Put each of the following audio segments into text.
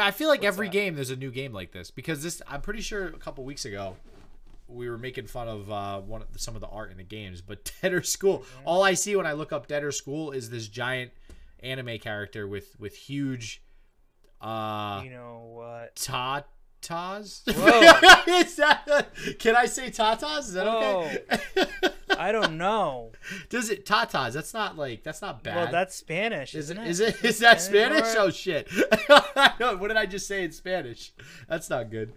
I feel like every game there's a new game like this, because this, I'm pretty sure a couple weeks ago we were making fun of some of the art in the games, but Deader School, all I see when I look up Deader School is this giant anime character with huge you know what? Tatas? Is that, can I say tatas? Is that okay? I don't know. Does it tatas? That's not like, that's not bad. Well, that's Spanish, isn't it? Is that Spanish? Or... Oh shit! What did I just say in Spanish? That's not good.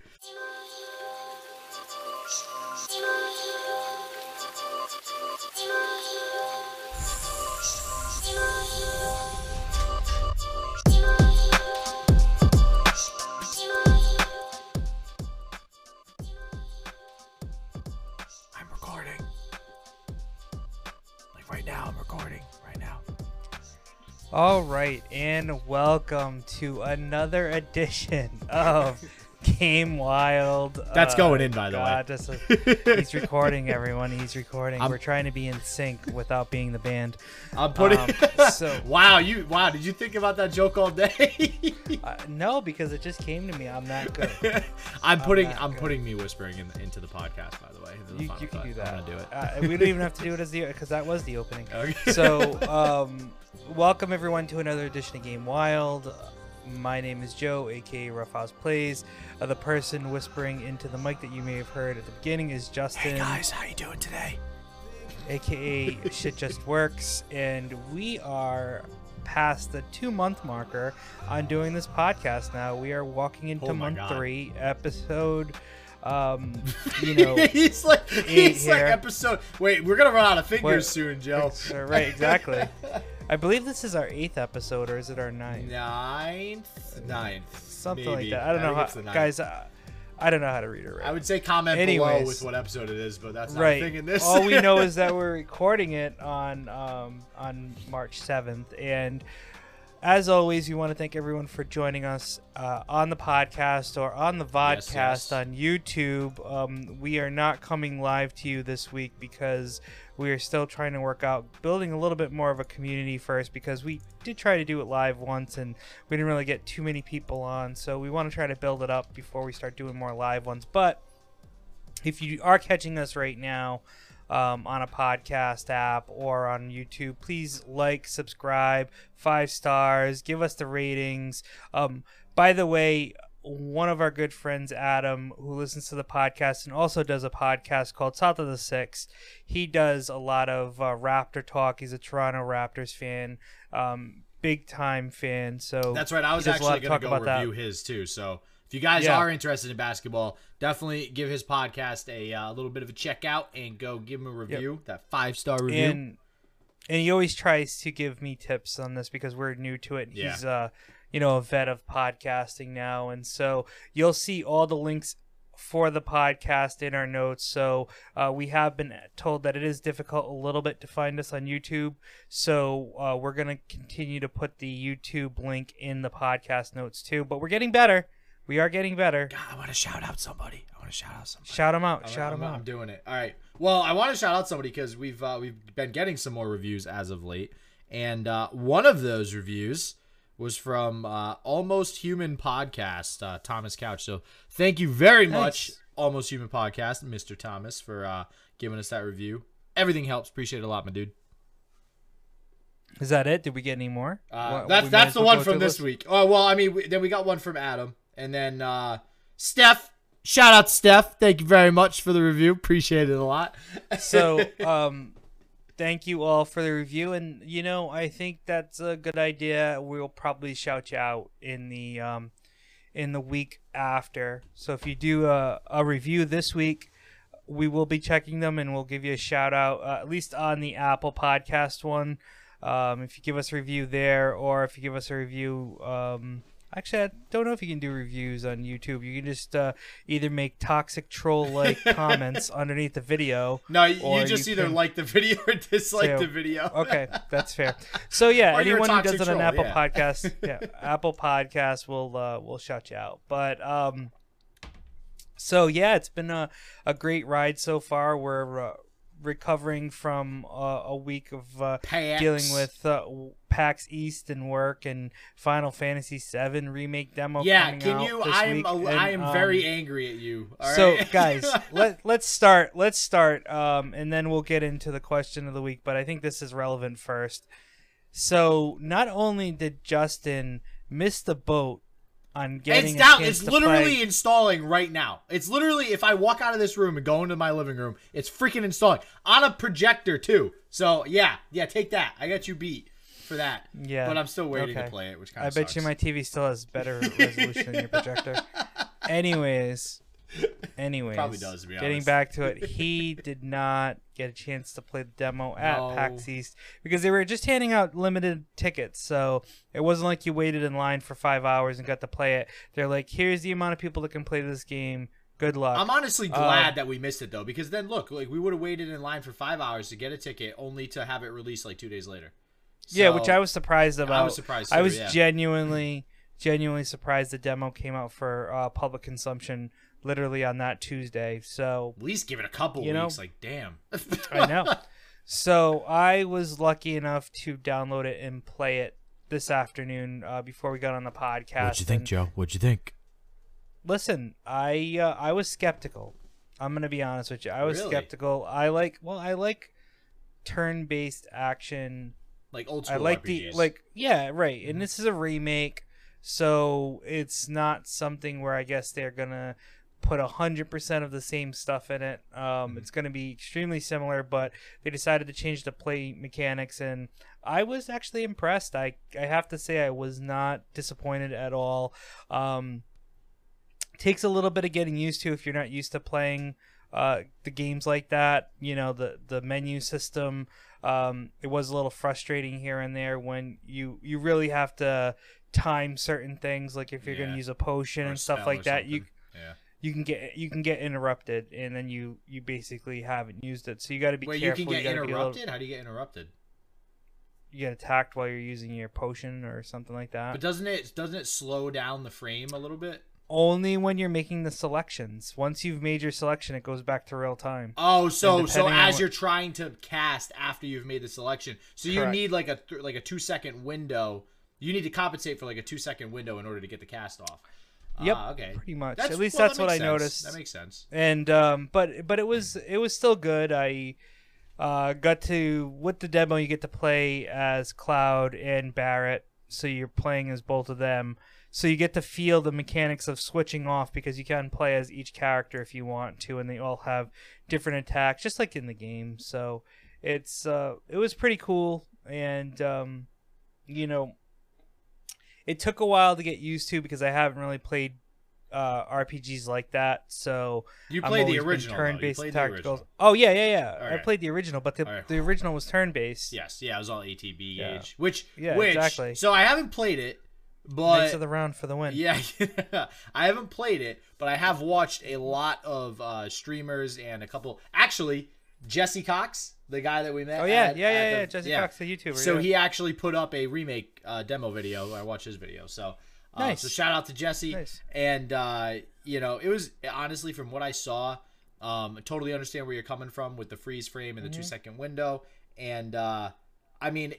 All right, and welcome to another edition of Game Wild. That's going in, by the way. He's recording, everyone. He's recording. We're trying to be in sync without being the band. I'm putting. Wow! Did you think about that joke all day? No, because it just came to me. I'm not good. I'm putting me whispering into the podcast. By the way, you can do that. I'm gonna do it. We don't even have to do it as the, because that was the opening. Okay. So. Welcome everyone to another edition of Game Wild. My name is Joe, aka Rough House Plays. The person whispering into the mic that you may have heard at the beginning is Justin. Hey guys, how you doing today? Aka Shit Just Works, and we are past the 2-month marker on doing this podcast now. We are walking into month three, episode. You know, he's like episode. Wait, we're gonna run out of fingers soon, Joe. Right, exactly. I believe this is our 8th episode, or is it our 9th? Ninth, something maybe. Like that. I don't know, how, guys. I don't know how to read it. Right. I would say comment below with what episode it is, but that's not a thing in this. All we know is that we're recording it on March 7th, and as always, we want to thank everyone for joining us on the podcast or on the vodcast on YouTube. We are not coming live to you this week because we are still trying to work out building a little bit more of a community first, because we did try to do it live once and we didn't really get too many people on. So we want to try to build it up before we start doing more live ones. But if you are catching us right now, on a podcast app or on YouTube, please like, subscribe, 5 stars, give us the ratings. By the way, one of our good friends, Adam, who listens to the podcast and also does a podcast called South of the Six, he does a lot of Raptor talk. He's a Toronto Raptors fan, big time fan. So that's right. I was actually going to go review his too. So if you guys are interested in basketball, definitely give his podcast a little bit of a check out and go give him a review, that 5-star review. And he always tries to give me tips on this because we're new to it. Yeah. He's you know, a vet of podcasting now, and so you'll see all the links for the podcast in our notes. So we have been told that it is difficult a little bit to find us on YouTube, so we're going to continue to put the YouTube link in the podcast notes too, but we're getting better. We are getting better. God, I want to shout out somebody. Shout them out. Shout them out. I'm doing it. All right. Well, I want to shout out somebody because we've been getting some more reviews as of late, and one of those reviews was from Almost Human Podcast, Thomas Couch. So thank you very much, Almost Human Podcast, Mr. Thomas, for giving us that review. Everything helps. Appreciate it a lot, my dude. Is that it? Did we get any more? That's the one from this week. Oh, well, I mean, then we got one from Adam. And then Steph, shout out Steph. Thank you very much for the review. Appreciate it a lot. So thank you all for the review. And, you know, I think that's a good idea. We'll probably shout you out in the week after. So if you do a review this week, we will be checking them and we'll give you a shout out, at least on the Apple Podcast one. If you give us a review there, or if you give us a review actually, I don't know if you can do reviews on YouTube. You can just either make toxic troll-like comments underneath the video. No, you just either like the video or dislike the video. Okay, that's fair. So, yeah, anyone who does it on Apple Podcasts, Apple Podcasts will shout you out. But, so, yeah, it's been a great ride so far. We're recovering from a week of dealing with PAX East and work and Final Fantasy VII remake demo. Yeah, can you? I am very angry at you. All so, right? Guys, let's start, and then we'll get into the question of the week. But I think this is relevant first. So, not only did Justin miss the boat on getting it's literally installing right now. It's literally, if I walk out of this room and go into my living room, it's freaking installing on a projector too. So yeah, take that. I got you beat for that. Yeah, but I'm still waiting to play it, which kind of sucks. I bet you my TV still has better resolution than your projector. Anyways, probably does. To be honest. Getting back to it, he did not get a chance to play the demo at PAX East because they were just handing out limited tickets. So it wasn't like you waited in line for 5 hours and got to play it. They're like, here's the amount of people that can play this game. Good luck. I'm honestly glad that we missed it though, because then look, like we would have waited in line for 5 hours to get a ticket, only to have it released like 2 days later. So, yeah, which I was surprised about. I was surprised. I was genuinely surprised the demo came out for public consumption. Literally on that Tuesday, so at least give it a couple weeks. Like, damn, I know. So I was lucky enough to download it and play it this afternoon before we got on the podcast. What'd you think, Joe? What'd you think? Listen, I was skeptical. I'm gonna be honest with you. I was skeptical. I like turn-based action, like old school RPGs. Yeah, right. And this is a remake, so it's not something where I guess they're gonna put 100% of the same stuff in it. It's going to be extremely similar, but they decided to change the play mechanics, and I was actually impressed. I have to say I was not disappointed at all. Takes a little bit of getting used to if you're not used to playing the games like that. You know, the menu system, it was a little frustrating here and there when you really have to time certain things, like if you're going to use a potion and stuff like that. You can get interrupted, and then you basically haven't used it. So you got to be careful. Wait, you can get interrupted? How do you get interrupted? You get attacked while you're using your potion or something like that. But doesn't it slow down the frame a little bit? Only when you're making the selections. Once you've made your selection, it goes back to real time. Oh, so as you're trying to cast after you've made the selection, so you need like a 2 second window. You need to compensate for like a 2 second window in order to get the cast off. Yep. Okay. Pretty much. At least that's what I noticed. That makes sense. And but it was still good. I got to, with the demo, you get to play as Cloud and Barret, so you're playing as both of them. So you get to feel the mechanics of switching off, because you can play as each character if you want to, and they all have different attacks, just like in the game. So it's it was pretty cool, and it took a while to get used to because I haven't really played RPGs like that. So you played the original. Turn-based tacticals. Oh yeah. Right. I played the original, but the original was turn-based. Yes, yeah, it was all ATB gauge. Yeah. Which exactly. So I haven't played it, but Knights of the Round for the win. Yeah, I haven't played it, but I have watched a lot of streamers and a couple. Actually, Jesse Cox, the guy that we met. Oh, yeah, Jesse Cox, the YouTuber. So he actually put up a remake demo video. I watched his video. So nice. So shout out to Jesse. Nice. And, it was, honestly, from what I saw, I totally understand where you're coming from with the freeze frame and the 2 second window. And,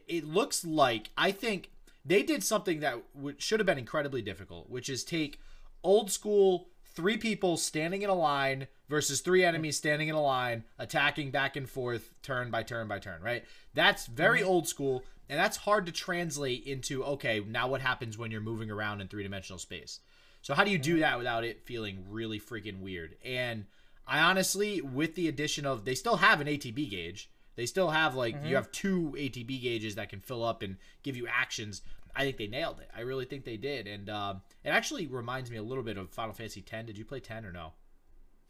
it looks like, I think they did something that should have been incredibly difficult, which is take old school 3 people standing in a line versus 3 enemies standing in a line, attacking back and forth, turn by turn, right? That's very old school, and that's hard to translate into, okay, now what happens when you're moving around in three-dimensional space? So how do you do that without it feeling really freaking weird? And I honestly, with the addition of, they still have an ATB gauge. They still have, you have 2 ATB gauges that can fill up and give you actions. I think they nailed it. I really think they did. And it actually reminds me a little bit of Final Fantasy X. Did you play X or no?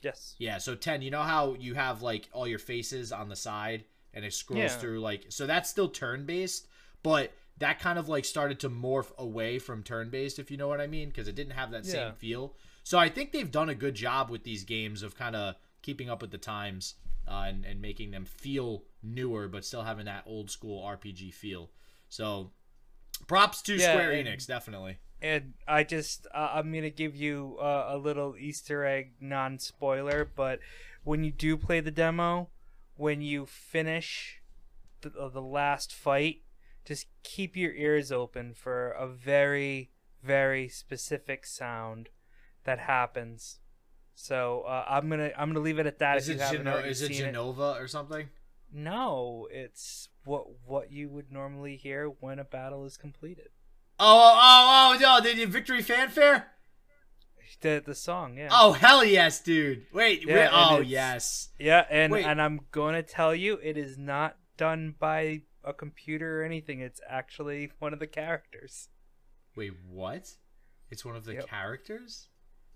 Yes. Yeah, so 10, you know how you have, all your faces on the side, and it scrolls through, So that's still turn-based, but that kind of, started to morph away from turn-based, if you know what I mean, because it didn't have that same feel. So I think they've done a good job with these games of kind of keeping up with the times and making them feel newer, but still having that old-school RPG feel. So props to Square Enix, definitely. And I just, I'm going to give you a little Easter egg non-spoiler, but when you do play the demo, when you finish the last fight, just keep your ears open for a very, very specific sound that happens. So I'm gonna leave it at that. Is it Genova or something? No, it's what you would normally hear when a battle is completed. Oh no! The victory fanfare. The song, yeah. Oh hell yes, dude! Wait, yeah, oh yes. Yeah, and I'm gonna tell you, it is not done by a computer or anything. It's actually one of the characters. Wait, what? It's one of the characters?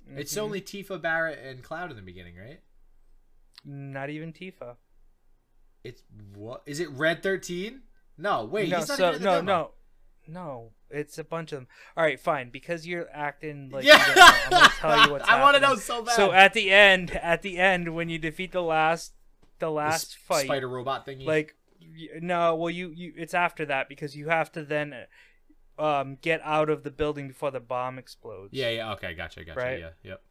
Mm-hmm. It's only Tifa, Barrett, and Cloud in the beginning, right? Not even Tifa. It's what? Is it Red 13? No, wait. No, he's not even in the demo. No. It's a bunch of them. All right, fine. Because you're acting like you don't know, I'm gonna tell you what's happening. I want to know so bad. So at the end, when you defeat the last fight, spider robot thingy. Like, no, well, you it's after that because you have to then get out of the building before the bomb explodes. Yeah. Okay, gotcha. Right? Yeah, yep.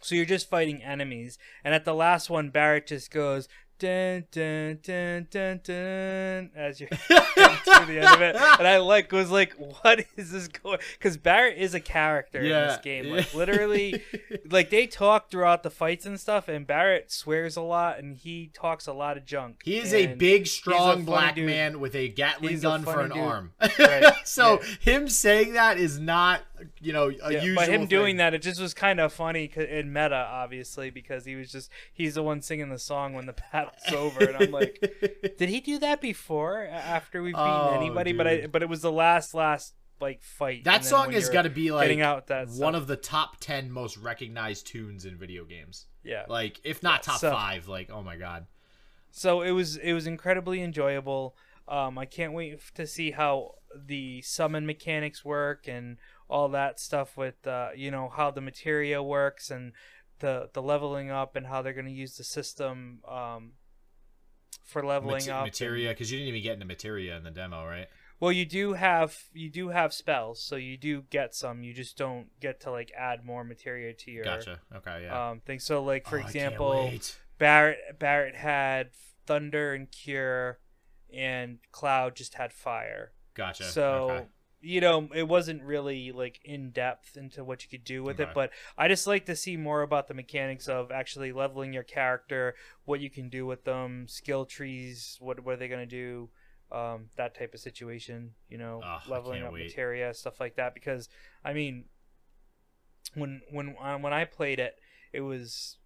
So you're just fighting enemies, and at the last one, Barrett just goes. Dun, dun, dun, dun, dun, as you're to the end of it, and I was like, what is this going? Because Barrett is a character in this game, like literally, like they talk throughout the fights and stuff, and Barrett swears a lot and he talks a lot of junk. He is a big, strong black man with a Gatling gun for an arm. Right. So him saying that is not, usual. But him doing that, it just was kind of funny in meta, obviously, because he's the one singing the song when the battle's over, and I'm like, did he do that before? After we've beaten anybody, dude. but it was the last like fight. That song has got to be like one of the top 10 most recognized tunes in video games. Yeah, like if not top 5, like oh my god. So it was incredibly enjoyable. I can't wait to see how the summon mechanics work and all that stuff with how the materia works and the leveling up and how they're going to use the system for leveling up materia, because you didn't even get into materia in the demo, right? Well, you do have spells, so you do get some. You just don't get to like add more materia to your gotcha. Okay, yeah. Thing. So like for example, Barrett had thunder and cure, and Cloud just had fire. Gotcha. So. Okay. It wasn't really like in depth into what you could do with it, but I just like to see more about the mechanics of actually leveling your character, what you can do with them, skill trees, what are they going to do, that type of situation, leveling up materia, stuff like that. Because I mean, when I played it, it was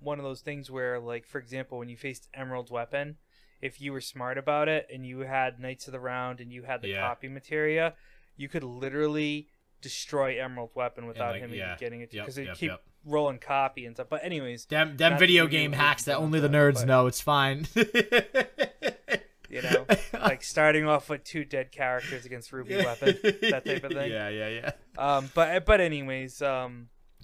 one of those things where, like for example, when you faced Emerald's weapon. If you were smart about it and you had Knights of the Round and you had the copy materia, you could literally destroy Emerald Weapon without him even getting it, because they keep rolling copy and stuff. But anyways, them video game hacks that only the nerds know. It's fine. Like starting off with 2 dead characters against Ruby Weapon, that type of thing. Yeah. But anyways,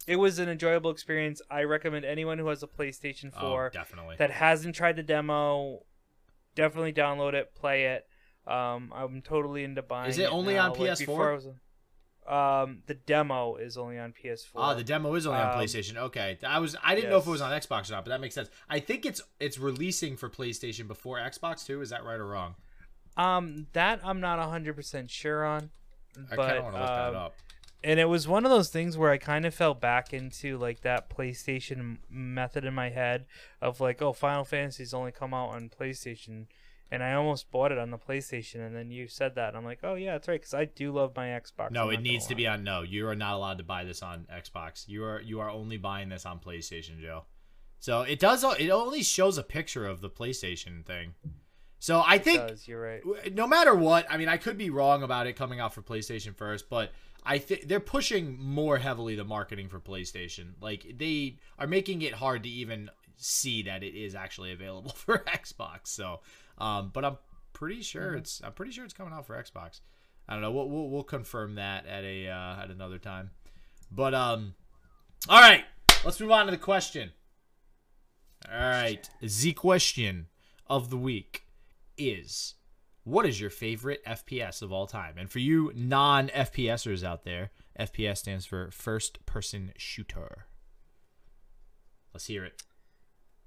it was an enjoyable experience. I recommend anyone who has a PlayStation 4 that hasn't tried the demo. Definitely download it, play it. I'm totally into buying. Is it only on PS4? The demo is only on PS4. Oh, the demo is only on PlayStation. Okay, I didn't know if it was on Xbox or not, but that makes sense. I think it's releasing for PlayStation before Xbox too. Is that right or wrong? That I'm not 100% sure on. I kind of want to look that up. And it was one of those things where I kind of fell back into like that PlayStation method in my head of like, oh, Final Fantasy's only come out on PlayStation, and I almost bought it on the PlayStation, and then you said that, and I'm like, oh yeah, that's right, because I do love my Xbox. No, it needs to be on. No, you are not allowed to buy this on Xbox. You are only buying this on PlayStation, Joe. So it only shows a picture of the PlayStation thing. So I think you're right. No matter what, I mean, I could be wrong about it coming out for PlayStation first, but. I think they're pushing more heavily the marketing for PlayStation. Like they are making it hard to even see that it is actually available for Xbox. So, but I'm pretty sure it's coming out for Xbox. I don't know. We'll confirm that at another time. But all right, let's move on to the question. All right, the question of the week is. What is your favorite FPS of all time? And for you non-FPSers out there, FPS stands for first-person shooter. Let's hear it.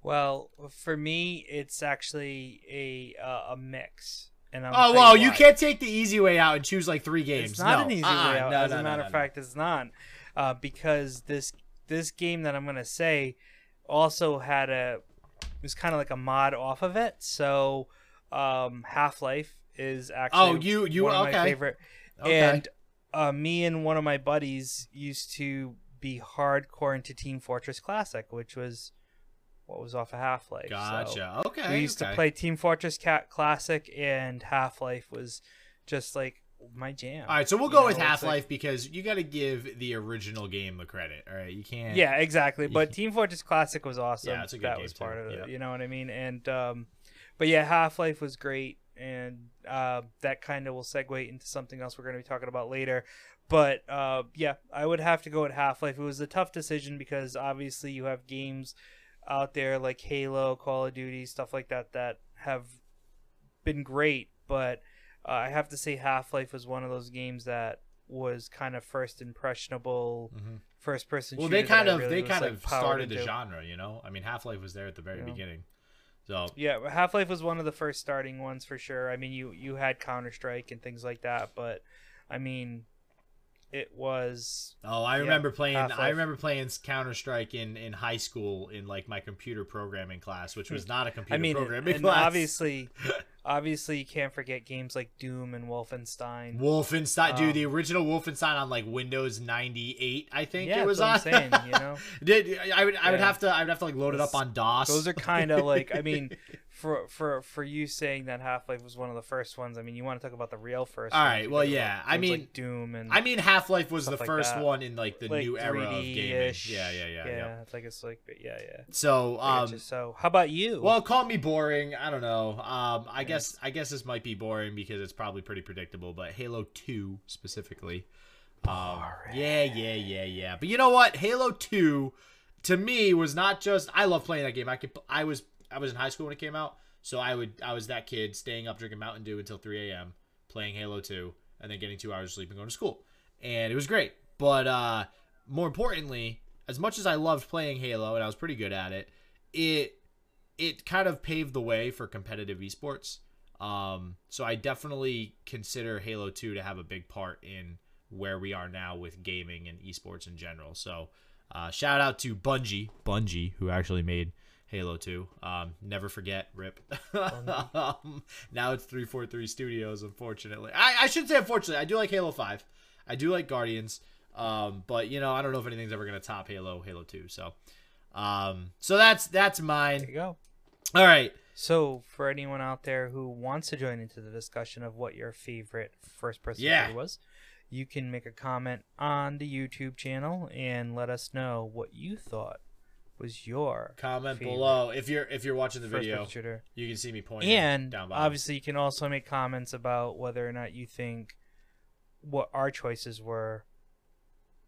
Well, for me, it's actually a mix. And oh, well, you can't take the easy way out and choose like three games. It's not an easy way out. As a matter of fact, it's not. Because this game that I'm going to say also had it was kind of like a mod off of it. So Half-Life is actually one of my favorite. Okay. And me and one of my buddies used to be hardcore into Team Fortress Classic, which was what was off of Half-Life. Gotcha. So okay. We used to play Team Fortress Classic, and Half-Life was just like my jam. All right, so we'll go with Half-Life, like, because you got to give the original game the credit. All right, you can't. Yeah, exactly. But Team Fortress Classic was awesome. Yeah, it's a good game. That was part of it. You know what I mean? And but yeah, Half-Life was great, and that kind of will segue into something else we're going to be talking about later. But yeah, I would have to go with Half-Life. It was a tough decision because obviously you have games out there like Halo, Call of Duty, stuff like that that have been great, but I have to say Half-Life was one of those games that was kind of first impressionable, first person shooter. Well, they kind of started the genre, you know? I mean, Half-Life was there at the very beginning. So yeah, Half-Life was one of the first starting ones for sure. I mean, you had Counter-Strike and things like that, but I mean, it was I remember playing Counter-Strike in high school in like my computer programming class, which was not a computer programming class. And obviously you can't forget games like Doom and Wolfenstein. Dude, the original Wolfenstein on like Windows 98, I think it was on. Insane, you know. I would have to like load it up on DOS. Those are kind of like, I mean, for you saying that Half-Life was one of the first ones, I mean, you want to talk about the real first one. All right, well, yeah. I mean, like Doom and Half-Life was the first one in like the new era of gaming. Yeah. It's like So, so how about you? Well, call me boring. I don't know. I guess this might be boring because it's probably pretty predictable, but Halo 2 specifically. Yeah. But you know what? Halo 2 to me was not just I love playing that game. I was in high school when it came out, so I was that kid staying up drinking Mountain Dew until 3 a.m., playing Halo 2, and then getting 2 hours of sleep and going to school. And it was great. But more importantly, as much as I loved playing Halo, and I was pretty good at it, it kind of paved the way for competitive esports. So I definitely consider Halo 2 to have a big part in where we are now with gaming and esports in general. So shout out to Bungie, who actually made Halo 2. Never forget, RIP. Now it's 343 Studios, unfortunately. I should say unfortunately. I do like Halo 5. I do like Guardians. But, you know, I don't know if anything's ever going to top Halo 2. So, so that's mine. There you go. All right. So, for anyone out there who wants to join into the discussion of what your favorite first-person shooter was, you can make a comment on the YouTube channel and let us know what you thought was your comment below. If you're watching the video, you can see me pointing down below. Obviously you can also make comments about whether or not you think what our choices were,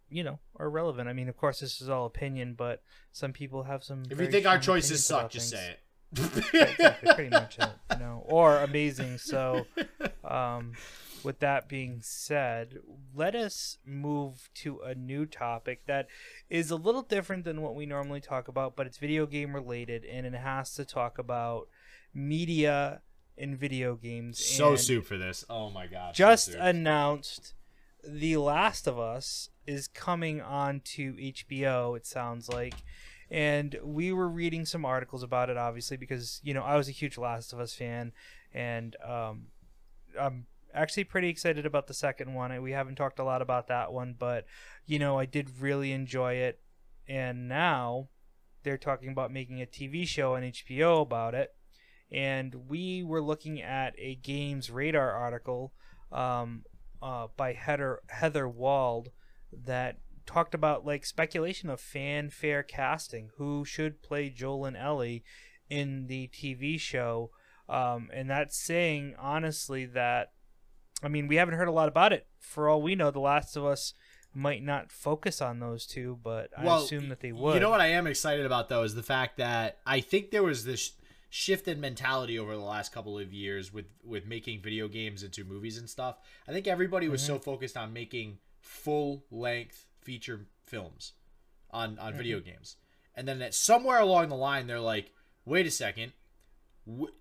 you know, are relevant. I mean, of course this is all opinion, but some people have some if you think our choices suck, just say it. Exactly, pretty much it, you know, or amazing. So with that being said, let us move to a new topic that is a little different than what we normally talk about, but it's video game related, and it has to talk about media and video games. So soup for this. Oh my god. Just announced The Last of Us is coming on to HBO, it sounds like. And we were reading some articles about it, obviously, because, you know, I was a huge Last of Us fan, and I'm actually pretty excited about the second one. We haven't talked a lot about that one, but, you know, I did really enjoy it. And now they're talking about making a TV show on HBO about it. And we were looking at a Games Radar article by Heather Wald that talked about like speculation of fanfare casting, who should play Joel and Ellie in the TV show. And that's saying, honestly, that, I mean, we haven't heard a lot about it. For all we know, The Last of Us might not focus on those two, but I assume that they would. You know what I am excited about, though, is the fact that I think there was this shift in mentality over the last couple of years with making video games into movies and stuff. I think everybody was so focused on making full-length feature films on video games. And then somewhere along the line, they're like, wait a second,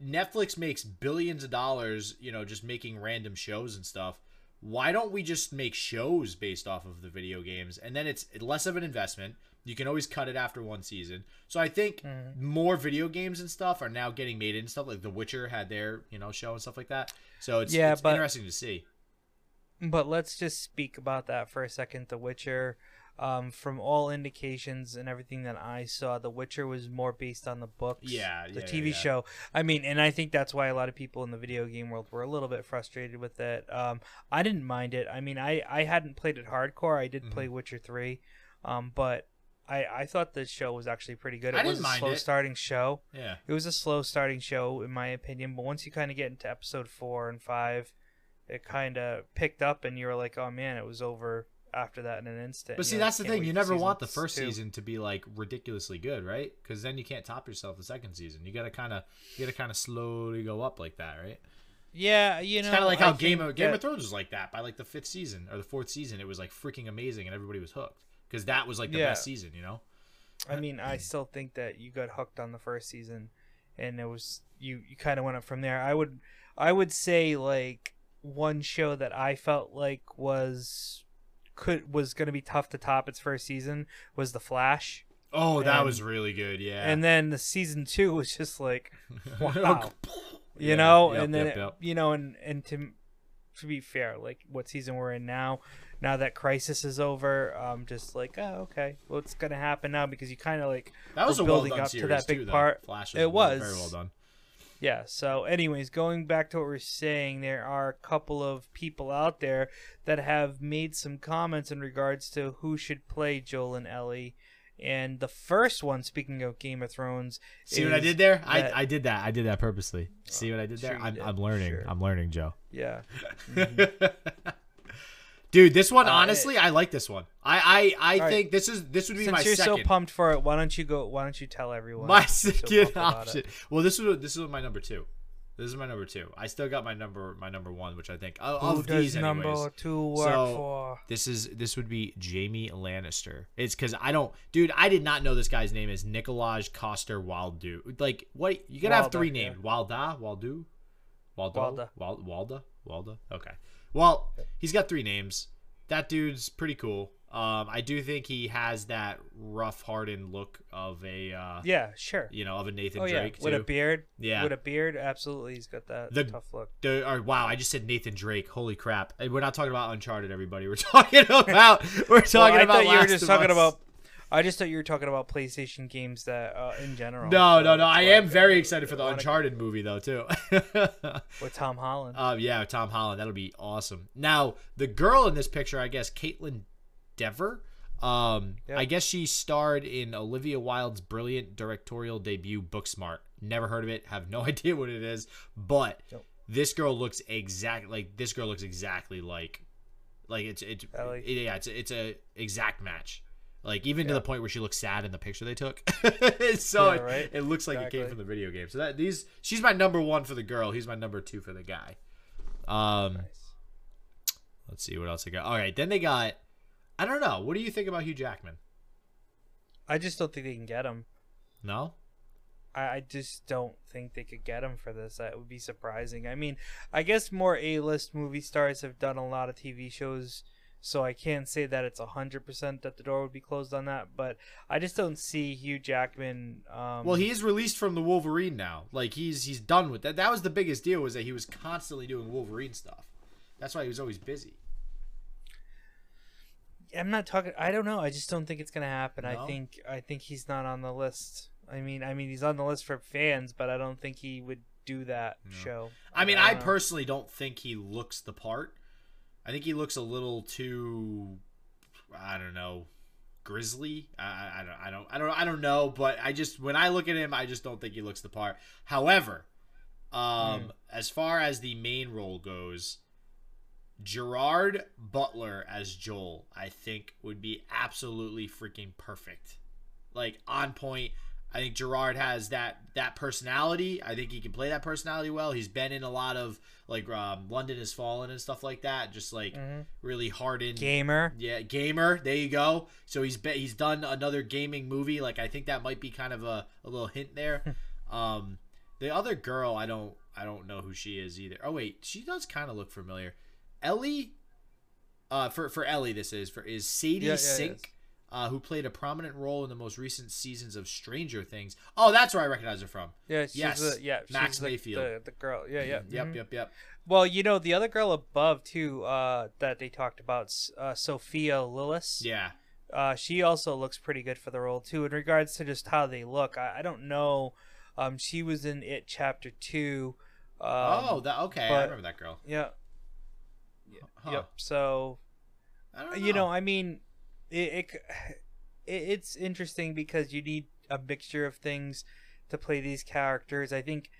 Netflix makes billions of dollars, you know, just making random shows and stuff. Why don't we just make shows based off of the video games? And then it's less of an investment. You can always cut it after one season. So I think more video games and stuff are now getting made and stuff. Like The Witcher had their, you know, show and stuff like that. So it's interesting to see. But let's just speak about that for a second. The Witcher, from all indications and everything that I saw, The Witcher was more based on the books, the TV show. I mean, and I think that's why a lot of people in the video game world were a little bit frustrated with it. I didn't mind it. I mean, I hadn't played it hardcore. I did play Witcher 3, but I thought the show was actually pretty good. It was a slow starting show. Yeah, it was a slow starting show in my opinion. But once you kind of get into episode 4 and 5, it kind of picked up, and you were like, oh man, it was over after that in an instant. But see, that's the thing. You never want the first season to be like ridiculously good, right? Because then you can't top yourself the second season. You gotta kind of slowly go up like that, right? Yeah, you know, it's kind of like how Game of Thrones was like that. By like the 5th season or the 4th season, it was like freaking amazing, and everybody was hooked because that was like the best season, you know. I mean, I still think that you got hooked on the first season, and it was you kind of went up from there. I would say like one show that I felt like was going to be tough to top its first season was The Flash. Oh, that was really good, yeah. And then the season 2 was just like, wow. You know, and to be fair, like what season we're in now that Crisis is over, just like, oh, okay, what's going to happen now? Because you kind of like that was a building well done up series to that big too, part. Flash was very well done. Yeah, so anyways, going back to what we're saying, there are a couple of people out there that have made some comments in regards to who should play Joel and Ellie. And the first one, speaking of Game of Thrones... See what I did there? I did that. I did that purposely. See what I did there? I'm learning. Sure. I'm learning, Joe. Yeah. Mm-hmm. Dude, this one, honestly, I like this one. I think this would be my second. Since you're so pumped for it, why don't you tell everyone? My second option. Well, this is my number 2. This is my number 2. I still got my number 1, which I think of these anyways. Who does number 2 work for? This would be Jamie Lannister. It's because I did not know this guy's name is Nikolaj Coster-Waldau. Like, what? You gotta have 3 names. Walda, Waldu, Waldo, Walda. Okay. Well, he's got 3 names. That dude's pretty cool. I do think he has that rough, hardened look of a you know, of a Nathan Drake too. With a beard. Yeah, with a beard, absolutely, he's got that tough look. Wow, I just said Nathan Drake. Holy crap! We're not talking about Uncharted, everybody. I just thought you were talking about PlayStation games that in general. No. I am very excited for the Uncharted movie, though, too. With Tom Holland. Tom Holland. That'll be awesome. Now, the girl in this picture, I guess, Caitlin Dever. I guess she starred in Olivia Wilde's brilliant directorial debut, Booksmart. Never heard of it. Have no idea what it is. But this girl looks exactly like it's Ellie. It's a exact match. Like, even to the point where she looks sad in the picture they took. So it looks like it came from the video game. So she's my number 1 for the girl. He's my number 2 for the guy. Nice. Let's see what else they got. All right, then they got, I don't know. What do you think about Hugh Jackman? I just don't think they can get him. No? I just don't think they could get him for this. That would be surprising. I mean, I guess more A-list movie stars have done a lot of TV shows, so I can't say that it's 100% that the door would be closed on that, but I just don't see Hugh Jackman. Well, he is released from the Wolverine now. Like he's done with that. That was the biggest deal, was that he was constantly doing Wolverine stuff. That's why he was always busy. I'm not talking. I don't know. I just don't think it's gonna happen. No? I think he's not on the list. I mean he's on the list for fans, but I don't think he would do that show. I mean, I personally don't think he looks the part. I think he looks a little too, I don't know, grizzly. I don't know. But I just, when I look at him, I just don't think he looks the part. However, as far as the main role goes, Gerard Butler as Joel, I think, would be absolutely freaking perfect. Like, on point. I think Gerard has that personality. I think he can play that personality well. He's been in a lot of, like, London Has Fallen and stuff like that. Just, like, really hardened. Gamer. Yeah, gamer. There you go. So he's done another gaming movie. Like, I think that might be kind of a little hint there. The other girl, I don't know who she is either. Oh wait, she does kind of look familiar. Ellie, for Ellie, is Sadie Sink, who played a prominent role in the most recent seasons of Stranger Things. Oh, that's where I recognize her from. Yeah, Max Mayfield, the girl. Yeah, yeah. Mm-hmm. Yep. Well, you know the other girl above too, that they talked about, Sophia Lillis. Yeah. She also looks pretty good for the role too. In regards to just how they look, I don't know. She was in It Chapter 2. I remember that girl. Yeah. Huh. Yep. So, I don't know. You know, I mean, it's interesting because you need a mixture of things to play these characters. I think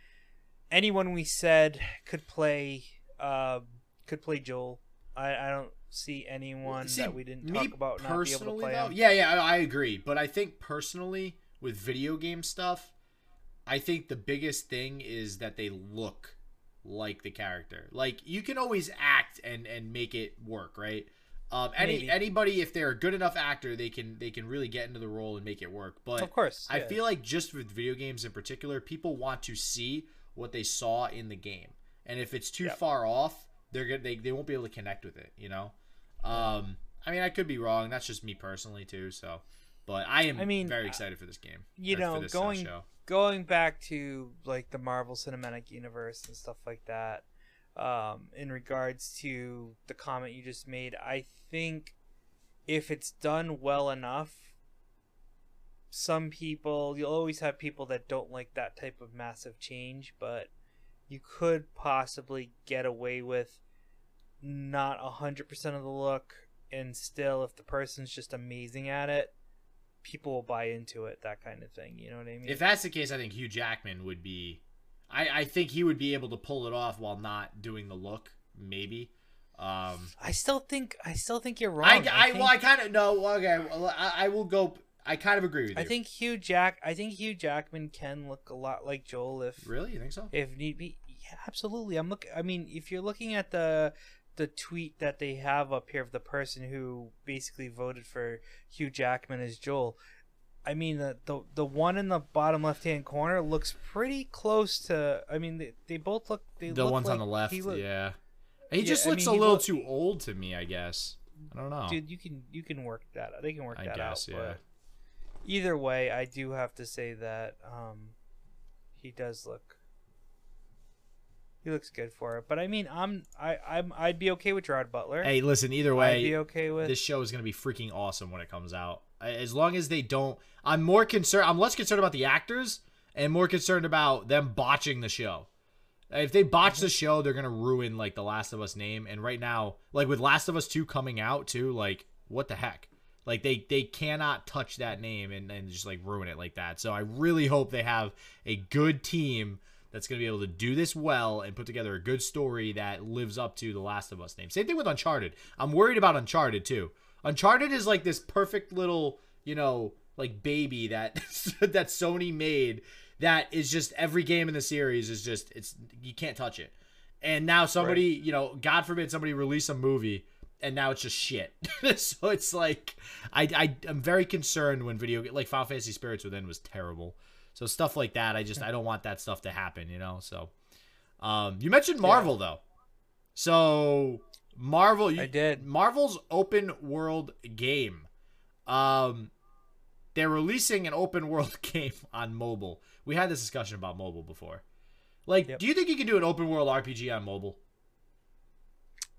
anyone we said could play Joel. I don't see anyone that we didn't talk about not be able to play him. Yeah, I agree. But I think personally with video game stuff, I think the biggest thing is that they look like the character. Like, you can always act and make it work, right? Anybody, if they're a good enough actor, they can really get into the role and make it work. But of course, I feel like just with video games in particular, people want to see what they saw in the game, and if it's too far off, they won't be able to connect with it. You know, I mean, I could be wrong. That's just me personally too. So, but I mean, very excited for this game. You know, going back to like the Marvel Cinematic Universe and stuff like that, in regards to the comment you just made, I think if it's done well enough, you'll always have people that don't like that type of massive change, but you could possibly get away with not 100% of the look, and still, if the person's just amazing at it, people will buy into it, that kind of thing. You know what I mean? If that's the case, I think Hugh Jackman would be... I think he would be able to pull it off while not doing the look, maybe. I still think you're wrong. I kind of agree with you. I think Hugh Jackman can look a lot like Joel if... Really? You think so? If need be. Yeah, absolutely. If you're looking at the tweet that they have up here of the person who basically voted for Hugh Jackman as Joel, I mean, the one in the bottom left-hand corner looks pretty close to... I mean, they both look... The ones on the left, yeah. He just looks a little too old to me, I guess. I don't know. Dude, you can work that out. They can work that out. I guess, yeah. Either way, I do have to say that he does look... He looks good for it, but I mean, I'd be okay with Gerard Butler. Hey, listen, either way, I'd be okay with... This show is gonna be freaking awesome when it comes out. As long as they don't, I'm less concerned about the actors and more concerned about them botching the show. If they botch the show, they're gonna ruin like The Last of Us name. And right now, like with Last of Us 2 coming out too, like what the heck? Like they cannot touch that name and just like ruin it like that. So I really hope they have a good team that's going to be able to do this well and put together a good story that lives up to The Last of Us name. Same thing with Uncharted. I'm worried about Uncharted, too. Uncharted is like this perfect little, you know, like baby that Sony made that is just every game in the series is just, it's, you can't touch it. And now somebody, right, you know, God forbid somebody release a movie and now it's just shit. So it's like, I'm very concerned when like Final Fantasy Spirits Within was terrible. So stuff like that, I don't want that stuff to happen, you know? So, you mentioned Marvel, though. So, Marvel... I did. Marvel's open world game. They're releasing an open world game on mobile. We had this discussion about mobile before. Like, do you think you can do an open world RPG on mobile?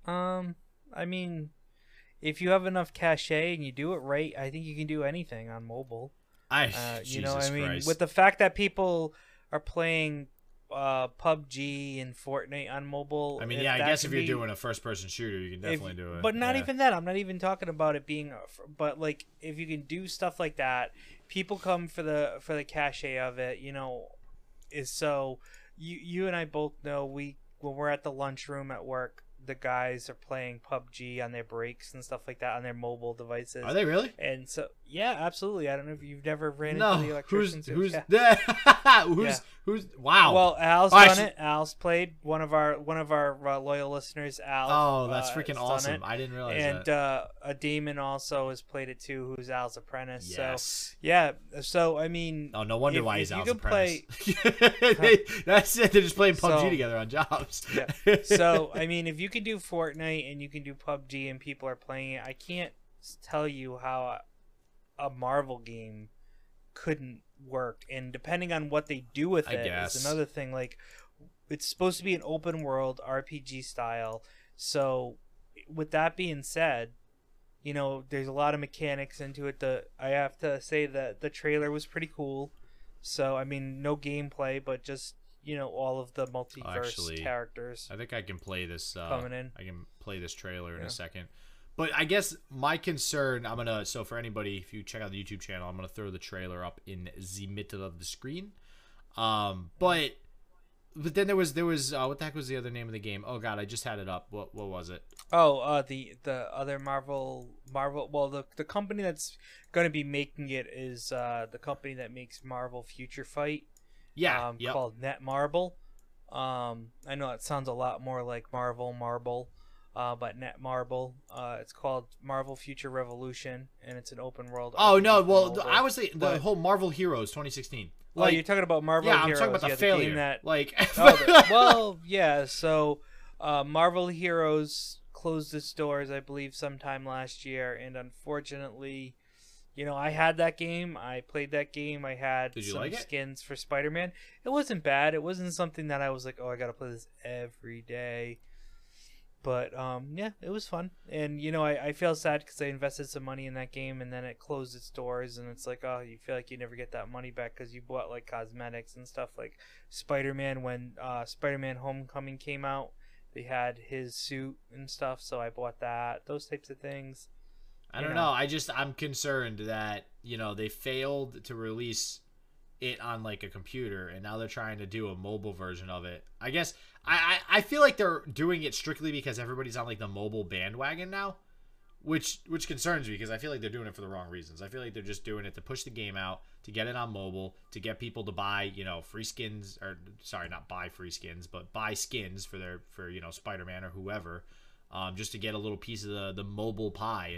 I mean, if you have enough cachet and you do it right, I think you can do anything on mobile. You know, I mean, Christ. With the fact that people are playing PUBG and Fortnite on mobile, I mean, yeah, I guess if you're doing a first-person shooter, you can definitely do it. But not even that. I'm not even talking about it being. But like, if you can do stuff like that, people come for the cachet of it. You know, is so you and I both know when we're at the lunchroom at work, the guys are playing PUBG on their breaks and stuff like that on their mobile devices. Are they really? And so Yeah, absolutely. I don't know if you've never ran into the electricians. Wow. Well, Al's done it. Al's played one of our loyal listeners. Al. Oh, that's freaking awesome! I didn't realize that. And a demon also has played it too, who's Al's apprentice. Yes. So yeah. So I mean. Oh, no wonder why he's Al's apprentice. That's it. They're just playing PUBG together on jobs. Yeah. So I mean, if you can do Fortnite and you can do PUBG and people are playing it, I can't tell you how. A Marvel game couldn't work, and depending on what they do with it is another thing. Like, it's supposed to be an open world RPG style, so with that being said, you know, there's a lot of mechanics into it. I have to say that the trailer was pretty cool. So I mean, no gameplay, but just, you know, all of the multiverse characters. I think I can play this coming in. I can play this trailer in a second. But I guess my concern, so for anybody, if you check out the YouTube channel, I'm going to throw the trailer up in the middle of the screen. But then there was what the heck was the other name of the game? Oh God, I just had it up. What was it? Oh, the other Marvel. Well, the company that's going to be making it is the company that makes Marvel Future Fight. Yeah. Called Netmarble. I know it sounds a lot more like Marble. But Netmarble, it's called Marvel Future Revolution, and it's an open world. Oh no! Well, I was saying the whole Marvel Heroes 2016. Well, you're talking about Marvel. Yeah, Heroes. I'm talking about the failure. So, Marvel Heroes closed its doors, I believe, sometime last year, and unfortunately, you know, I had that game. I played that game. I had some skins for Spider-Man. It wasn't bad. It wasn't something that I was like, oh, I gotta play this every day. But yeah, it was fun, and you know, I feel sad because I invested some money in that game, and then it closed its doors, and it's like, oh, you feel like you never get that money back because you bought like cosmetics and stuff. Like Spider-Man, when Spider-Man Homecoming came out, they had his suit and stuff, so I bought that. Those types of things. I don't know. I'm concerned that, you know, they failed to release it on like a computer, and now they're trying to do a mobile version of it. I guess I feel like they're doing it strictly because everybody's on like the mobile bandwagon now, which concerns me, because I feel like they're doing it for the wrong reasons. I feel like they're just doing it to push the game out, to get it on mobile, to get people to buy, you know, free skins, or sorry, not buy free skins, but buy skins for you know, Spider-Man or whoever, just to get a little piece of the mobile pie.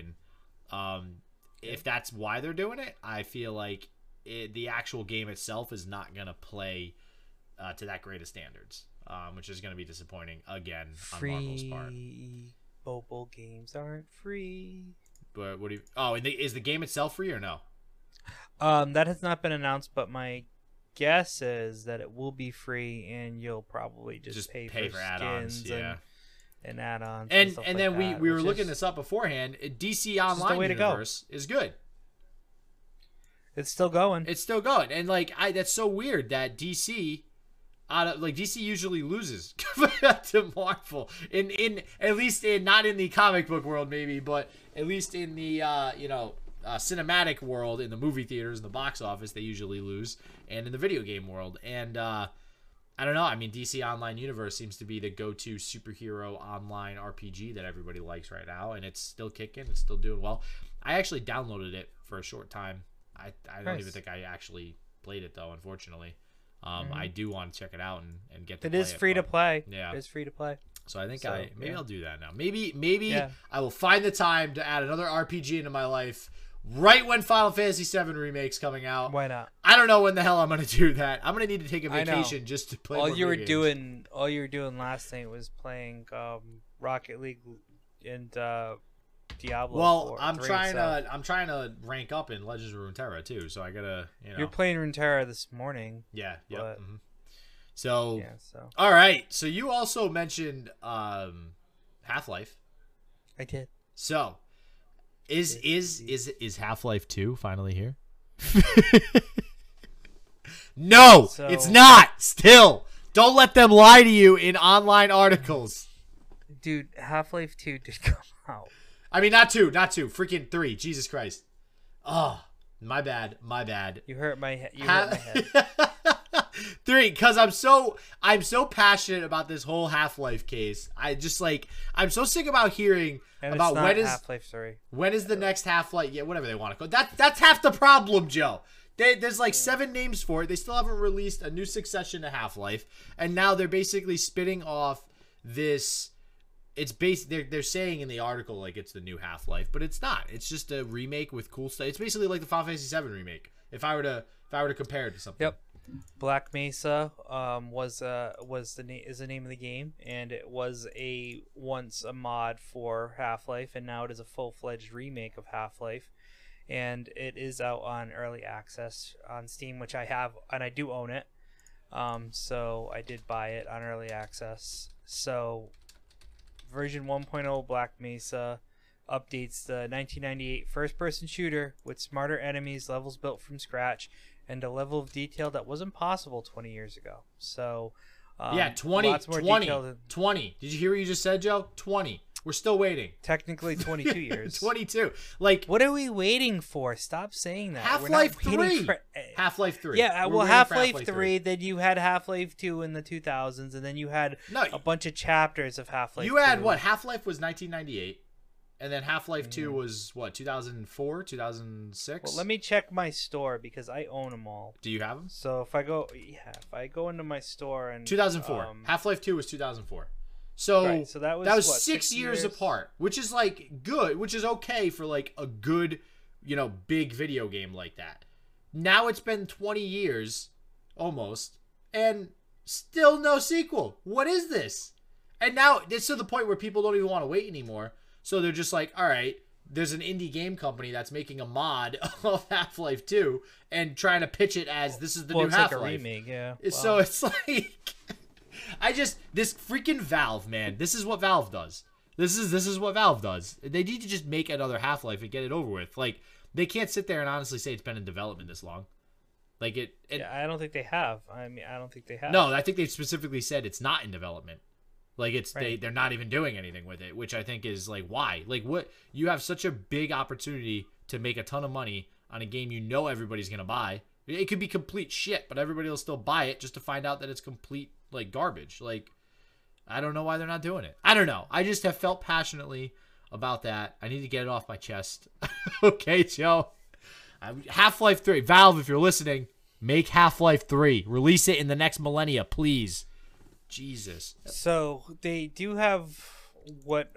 And if that's why they're doing it, I feel like the actual game itself is not going to play to that great of standards, which is going to be disappointing again on Marvel's part. Mobile games aren't free. But what do you? Oh, is the game itself free or no? That has not been announced, but my guess is that it will be free, and you'll probably just pay for add-ons, and add-ons. And then like we were looking this up beforehand. DC Online Universe is good. It's still going. It's still going, and like that's so weird that DC, DC usually loses to Marvel in at least in, not in the comic book world maybe, but at least in the cinematic world, in the movie theaters and the box office, they usually lose, and in the video game world. And I don't know. I mean, DC Online Universe seems to be the go-to superhero online RPG that everybody likes right now, and it's still kicking. It's still doing well. I actually downloaded it for a short time. I don't even think I actually played it, though, unfortunately. I do want to check it out and get to play it. It is free to play. Yeah. It is free to play. So I think I'll do that now. Maybe I will find the time to add another RPG into my life right when Final Fantasy VII Remake's coming out. Why not? I don't know when the hell I'm going to do that. I'm going to need to take a vacation just to play all you were doing last night was playing Rocket League and Diablo. Well, I'm trying to rank up in Legends of Runeterra too, so I gotta. You know. You're playing Runeterra this morning. Yeah. Yeah. Mm-hmm. So. All right. So you also mentioned Half-Life. I did. So, is Half-Life 2 finally here? No, it's not. Still, don't let them lie to you in online articles. Dude, Half-Life 2 did come out. I mean, not two, freaking 3. Jesus Christ! Oh, my bad. You hurt my head. Three, because I'm so passionate about this whole Half-Life case. I just like, I'm so sick about hearing and about when is Half-Life, sorry. When is the next Half-Life? Yeah, whatever they want to call it. That's half the problem, Joe. There's like 7 names for it. They still haven't released a new succession to Half-Life, and now they're basically spitting off this. It's based. They're saying in the article like it's the new Half-Life, but it's not. It's just a remake with cool stuff. It's basically like the Final Fantasy VII remake. If I were to compare it to something. Yep. Black Mesa is the name of the game, and it was once a mod for Half-Life, and now it is a full-fledged remake of Half-Life, and it is out on early access on Steam, which I have, and I do own it. So I did buy it on early access. So version 1.0 Black Mesa updates the 1998 first-person shooter with smarter enemies, levels built from scratch, and a level of detail that wasn't possible 20 years ago. So, yeah, 20. Did you hear what you just said, Joe? 20. We're still waiting. Technically 22 years. 22. Like, what are we waiting for? Stop saying that. Half-Life 3. Half-Life 3. Yeah, well, Half-Life 3, then you had Half-Life 2 in the 2000s, and then you had a bunch of chapters of Half-Life 2. You had what? Half-Life was 1998. And then Half-Life 2 was, what, 2004, 2006? Well, let me check my store because I own them all. Do you have them? So if I go into my store and... 2004. Half-Life 2 was 2004. So, right, so that was what, six years apart, which is, like, good, which is okay for, like, a good, you know, big video game like that. Now it's been 20 years, almost, and still no sequel. What is this? And now it's to the point where people don't even want to wait anymore. So they're just like, all right, there's an indie game company that's making a mod of Half-Life 2 and trying to pitch it as this is the new Half-Life. Like a remake, yeah. Wow. So it's like, this freaking Valve, man. This is what Valve does. This is what Valve does. They need to just make another Half-Life and get it over with. Like, they can't sit there and honestly say it's been in development this long. Like it yeah, I don't think they have. I mean, I don't think they have. No, I think they specifically said it's not in development. Like, it's right. They're not even doing anything with it, which I think is, like, why? Like, what? You have such a big opportunity to make a ton of money on a game you know everybody's going to buy. It could be complete shit, but everybody will still buy it just to find out that it's complete, like, garbage. Like, I don't know why they're not doing it. I don't know. I just have felt passionately about that. I need to get it off my chest. Okay, Joe. Half-Life 3. Valve, if you're listening, make Half-Life 3. Release it in the next millennia, please. Jesus. So they do have what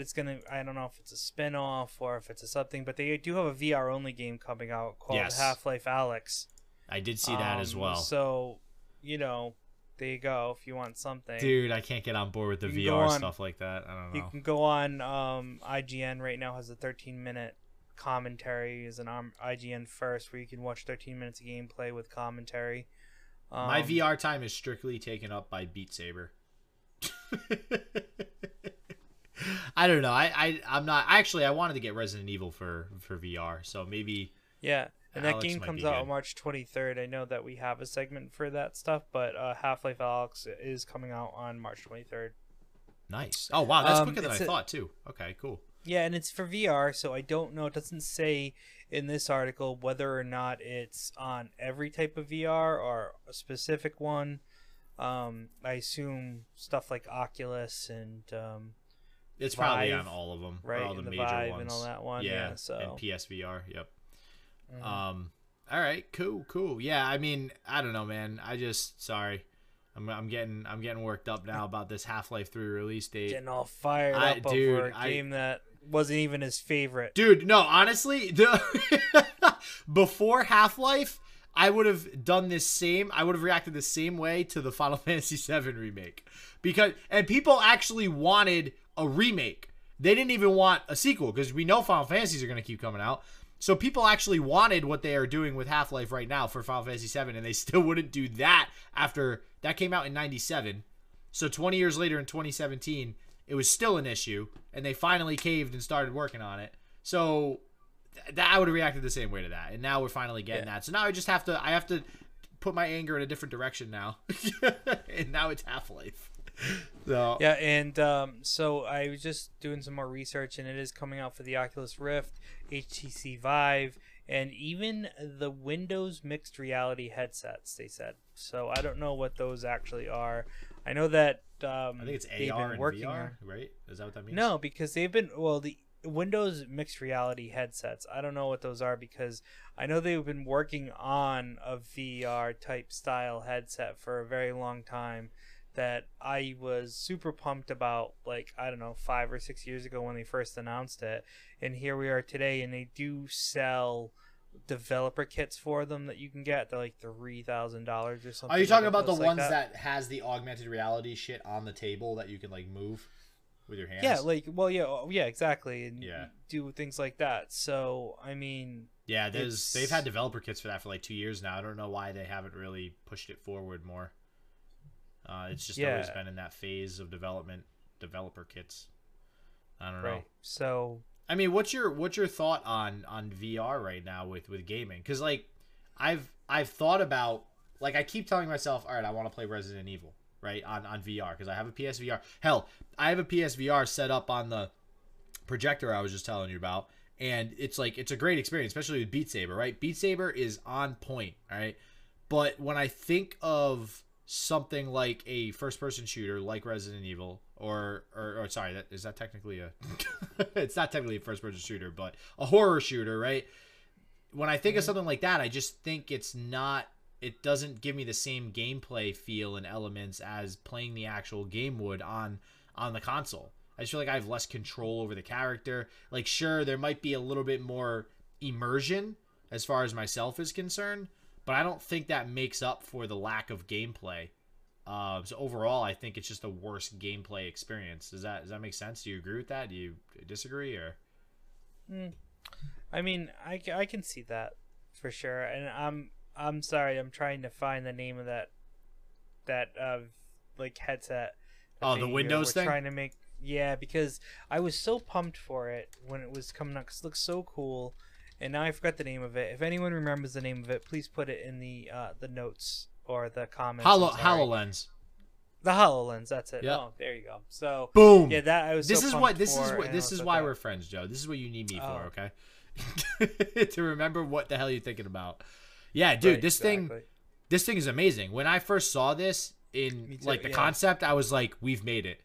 it's gonna, I don't know if it's a spin-off or if it's a something, but they do have a VR only game coming out called Half-Life Alyx. I did see that as well. So, you know, there you go. If you want something, dude, I can't get on board with the VR stuff like that. I don't know. You can go on IGN right now has a 13-minute commentary as an IGN first where you can watch 13 minutes of gameplay with commentary. My VR time is strictly taken up by Beat Saber. I don't know. I'm not actually. I wanted to get Resident Evil for VR, so maybe. Yeah, and that game comes out on March 23rd. I know that we have a segment for that stuff, but Half-Life Alyx is coming out on March 23rd. Nice. Oh wow, that's quicker than I thought too. Okay, cool. Yeah, and it's for VR, so I don't know. It doesn't say in this article whether or not it's on every type of VR or a specific one. I assume stuff like Oculus and it's Vive, probably on all of them, right? All the major Vive ones and all that one. Yeah, so. And PSVR. Yep. Mm-hmm. All right. Cool. Yeah. I mean, I don't know, man. Sorry. I'm getting worked up now about this Half-Life 3 release date. Getting all fired up over a game that wasn't even his favorite. Dude, no, honestly, before Half-Life, I would have done this same. I would have reacted the same way to the Final Fantasy VII remake because people actually wanted a remake. They didn't even want a sequel because we know Final Fantasies are going to keep coming out. So people actually wanted what they are doing with Half-Life right now for Final Fantasy VII, and they still wouldn't do that after that came out in 1997. So 20 years later in 2017, it was still an issue, and they finally caved and started working on it. So I would have reacted the same way to that, and now we're finally getting that. So now I have to put my anger in a different direction now, and now it's Half-Life. So. Yeah, and so I was just doing some more research, and it is coming out for the Oculus Rift, HTC Vive, and even the Windows mixed reality headsets, they said. So I don't know what those actually are. I know that I think it's AR and VR, right? Is that what that means? No, because they've been, well, the Windows mixed reality headsets, I don't know what those are, because I know they've been working on a VR type style headset for a very long time that I was super pumped about, like, I don't know, 5 or 6 years ago when they first announced it. And here we are today, and they do sell developer kits for them that you can get. They're like $3,000 or something. Are you talking about the ones that has the augmented reality shit on the table that you can, like, move with your hands? Yeah, like, well, yeah, exactly. And yeah, do things like that. So, I mean, yeah, they've had developer kits for that for like 2 years now. I don't know why they haven't really pushed it forward more. It's just always been in that phase of development, developer kits. I don't know. So, I mean, what's your thought on VR right now with gaming? Because, like, I've thought about, like, I keep telling myself, all right, I want to play Resident Evil, right, on VR, because I have a PSVR. Hell, I have a PSVR set up on the projector I was just telling you about, and it's like, it's a great experience, especially with Beat Saber, right? Beat Saber is on point, all right? But when I think of something like a first-person shooter like Resident Evil, or sorry, that is that technically a it's not technically a first-person shooter, but a horror shooter, right? When I think of something like that, I just think it doesn't give me the same gameplay feel and elements as playing the actual game would on the console. I just feel like I have less control over the character. Like, sure, there might be a little bit more immersion as far as myself is concerned, but I don't think that makes up for the lack of gameplay. So overall, I think it's just a worse gameplay experience. Does that make sense? Do you agree with that? Do you disagree? Or I mean, I can see that for sure. And I'm sorry, I'm trying to find the name of that like headset. Oh, the Windows thing. Trying to make, yeah, because I was so pumped for it when it was coming out, 'cause it looks so cool. And now I forgot the name of it. If anyone remembers the name of it, please put it in the notes or the comments. HoloLens. The HoloLens. That's it. Yep. Oh, there you go. So boom. Yeah, that I was. This is why we're friends, Joe. This is what you need me for, okay? To remember what the hell you're thinking about. Yeah, dude. Right, this thing is amazing. When I first saw this in the concept, I was like, we've made it.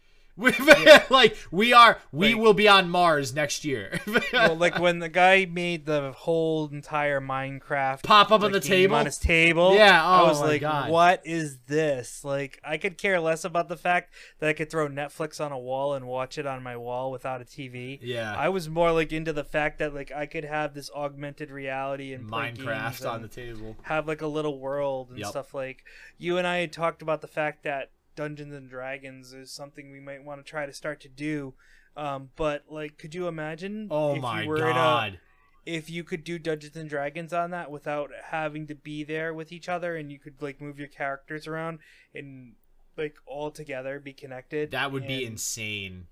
Like, we will be on Mars next year. Well, like, when the guy made the whole entire Minecraft pop up, like, on the table, on his table, yeah, oh, I was like, God, what is this? Like, I could care less about the fact that I could throw Netflix on a wall and watch it on my wall without a TV. Yeah, I was more like into the fact that, like, I could have this augmented reality and play Minecraft on the table, have like a little world and stuff. Like, you and I had talked about the fact that Dungeons and Dragons is something we might want to try to start to do, but, like, could you imagine? Oh my God! If you could do Dungeons and Dragons on that without having to be there with each other, and you could, like, move your characters around and, like, all together be connected, that would be insane.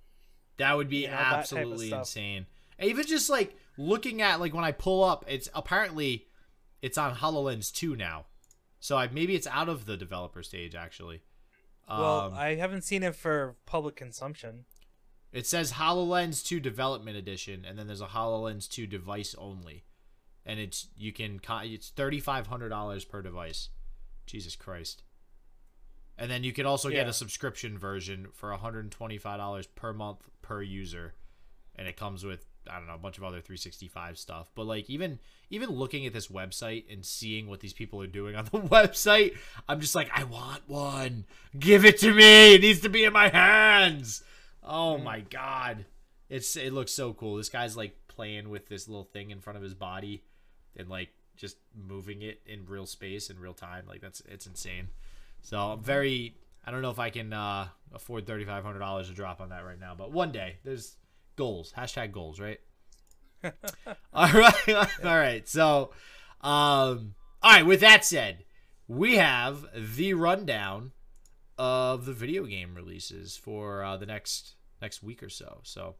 That would be absolutely insane. And even just, like, looking at, like, when I pull up, it's apparently it's on HoloLens 2 now, so maybe it's out of the developer stage actually. Well, I haven't seen it for public consumption. It says HoloLens 2 Development Edition, and then there's a HoloLens 2 device only, and it's $3,500 per device. Jesus Christ! And then you can also get a subscription version for $125 per month per user, and it comes with, I don't know, a bunch of other 365 stuff. But, like, even looking at this website and seeing what these people are doing on the website, I'm just like, I want one. Give it to me. It needs to be in my hands. Oh my God. It looks so cool. This guy's, like, playing with this little thing in front of his body and, like, just moving it in real space in real time. Like, it's insane. So I'm I don't know if I can afford $3,500 to drop on that right now, but one day. There's goals, hashtag goals, right? all right, so all right, with that said, we have the rundown of the video game releases for the next week or so. So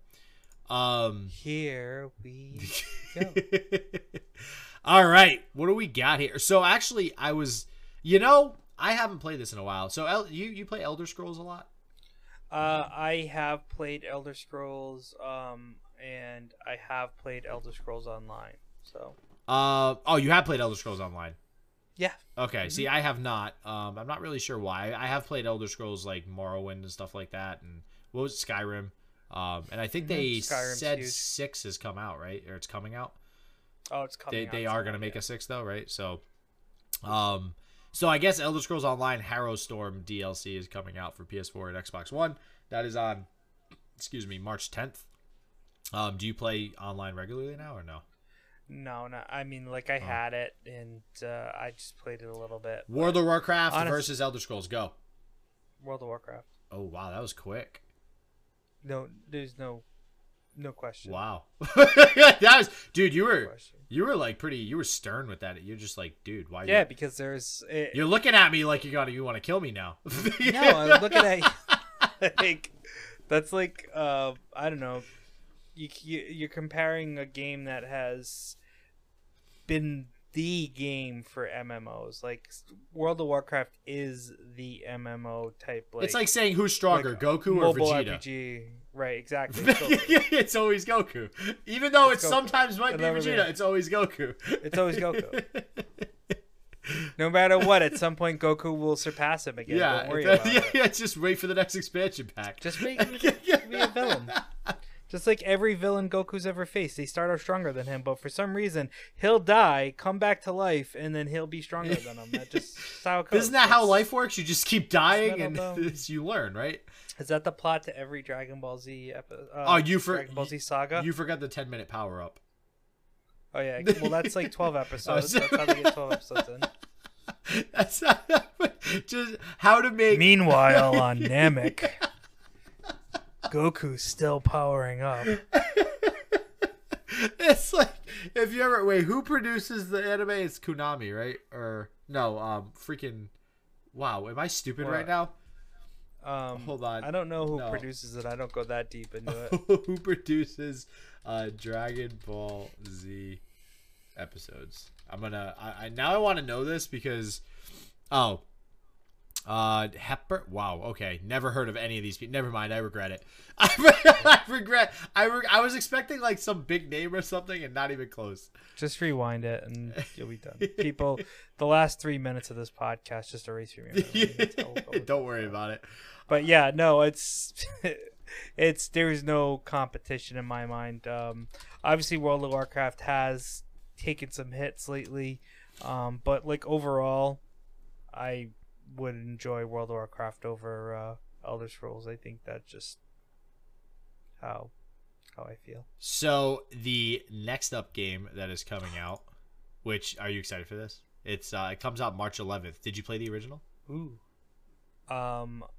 here we go. All right, what do we got here? So actually, I was, you know, I haven't played this in a while. So you play Elder Scrolls a lot? I have played Elder Scrolls, and I have played Elder Scrolls Online. So Oh, you have played Elder Scrolls Online. Yeah. Okay. Mm-hmm. See, I have not. I'm not really sure why. I have played Elder Scrolls like Morrowind and stuff like that, and what was it, Skyrim? And I think they said 6 has come out, right? Or it's coming out. Oh, it's coming out. They are going to make a 6 though, right? So, so I guess Elder Scrolls Online Harrowstorm DLC is coming out for PS4 and Xbox One. That is on, excuse me, March 10th. Do you play online regularly now or no? No, no. I mean, like I had it and I just played it a little bit. World of Warcraft versus Elder Scrolls. Go. World of Warcraft. Oh, wow. That was quick. No, there's no question. Wow. That was, dude, you were like pretty, you were stern with that. You're just like, dude, why? Yeah, because there's, you're looking at me like you want to kill me now. No, I'm looking at you. Like, that's like, I don't know. You're comparing a game that has been the game for MMOs. Like World of Warcraft is the MMO type. Like, it's like saying who's stronger, like Goku or Vegeta? RPG. Right, exactly. It's always Goku. Even though it sometimes might be Vegeta, it's always Goku. It's always Goku. No matter what, at some point Goku will surpass him again. Yeah, don't worry about it. Yeah, just wait for the next expansion pack. Just make me a villain. Just like every villain Goku's ever faced, they start out stronger than him, but for some reason, he'll die, come back to life, and then he'll be stronger than him. That just is how it goes. Isn't that how life works? You just keep dying and you learn, right? Is that the plot to every Dragon Ball Z Dragon Ball Z saga? You forgot the 10-minute power-up. Oh, yeah. Well, that's like 12 episodes. That's how they get 12 episodes in. That's just how to make... Meanwhile, on Namek... Yeah. Goku's still powering up. It's like if you ever who produces the anime? It's Konami, right? Or no, freaking wow, am I stupid right now? Hold on. I don't know who produces it. I don't go that deep into it. Who produces Dragon Ball Z episodes? I want to know this because Hepburn. Wow. Okay. Never heard of any of these people. Never mind. I regret it. I was expecting like some big name or something and not even close. Just rewind it and you'll be done. People, the last 3 minutes of this podcast, just erase your memory. Don't worry about it. But yeah, no, it's, there is no competition in my mind. Obviously World of Warcraft has taken some hits lately. But like overall, I would enjoy World of Warcraft over Elder Scrolls. I think that's just how I feel. So the next up game that is coming out, which are you excited for this? It's it comes out March 11th. Did you play the original? Ooh.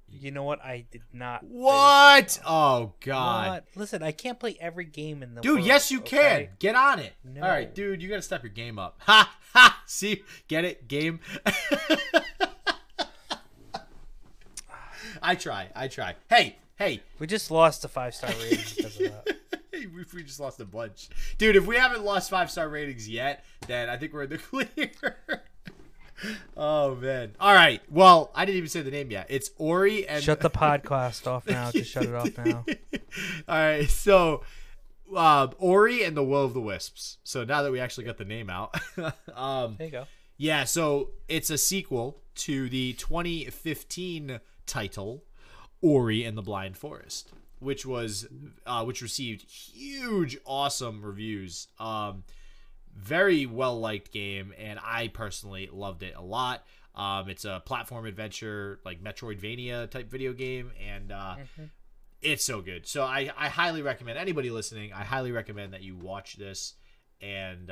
You know what? I did not. What? Oh God! What? Listen, I can't play every game in the world. Dude, yes you can. Get on it. No. All right, dude, you gotta step your game up. Ha ha. See, get it, game. I try. Hey. We just lost a 5-star rating because of that. We just lost a bunch. Dude, if we haven't lost 5-star ratings yet, then I think we're in the clear. Oh, man. All right. Well, I didn't even say the name yet. It's Ori and... Shut the podcast off now. Just shut it off now. All right. So, Ori and the Will of the Wisps. So, now that we actually got the name out. There you go. Yeah. So, it's a sequel to the 2015 title Ori and the Blind Forest, which received huge awesome reviews. Very well liked game, and I personally loved it a lot. It's a platform adventure like Metroidvania type video game, and it's so good. So I highly recommend anybody listening, I highly recommend that you watch this and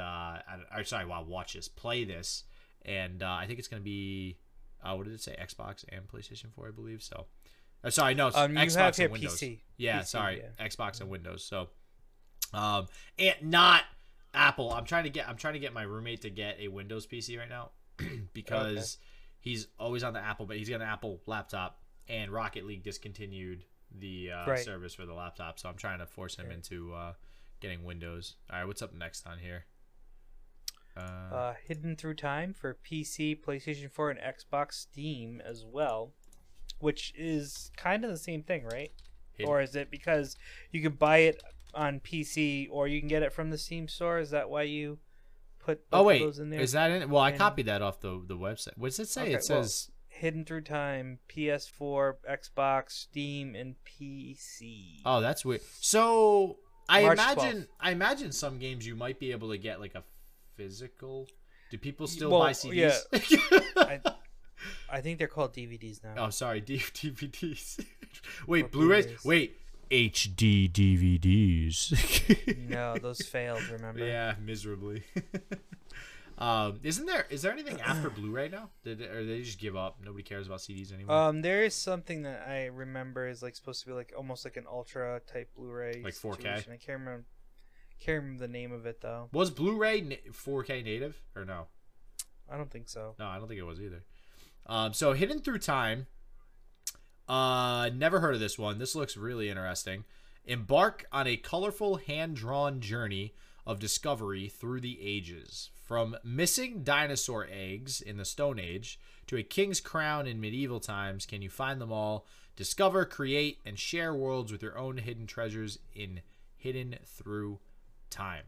play this, and I think it's going to be what did it say? Xbox and PlayStation 4, I believe. So, sorry, no, it's Xbox and Windows. PC. Yeah, PC, sorry, yeah. Xbox and Windows. So, and not Apple. I'm trying to get my roommate to get a Windows PC right now because he's always on the Apple, but he's got an Apple laptop, and Rocket League discontinued the service for the laptop. So I'm trying to force him into getting Windows. All right, what's up next on here? Hidden Through Time for PC, PlayStation 4, and Xbox, Steam as well, which is kind of the same thing, right? Or is it because you can buy it on PC or you can get it from the Steam store? Is that why you put both those in there. Is that in it? Well, I copied that off the website. What does it say? Okay, it says hidden through time, PS4, Xbox, Steam, and PC. Oh, that's weird. So I imagine some games you might be able to get like a physical. Do people still buy CDs? Yeah. I think they're called DVDs now. Oh, sorry, DVDs. Wait, or Blu-rays? Wait, HD DVDs. No, those failed. Remember? Yeah, miserably. Is there anything after Blu-ray now? Or they just give up? Nobody cares about CDs anymore. There is something that I remember is like supposed to be like almost like an ultra type Blu-ray, like 4K. Situation. I can't remember the name of it though. Was Blu-ray 4K native or no? I don't think so. No, I don't think it was either. So Hidden Through Time. Never heard of this one. This looks really interesting. Embark on a colorful hand-drawn journey of discovery through the ages. From missing dinosaur eggs in the Stone Age to a king's crown in medieval times, can you find them all? Discover, create, and share worlds with your own hidden treasures in Hidden Through Time.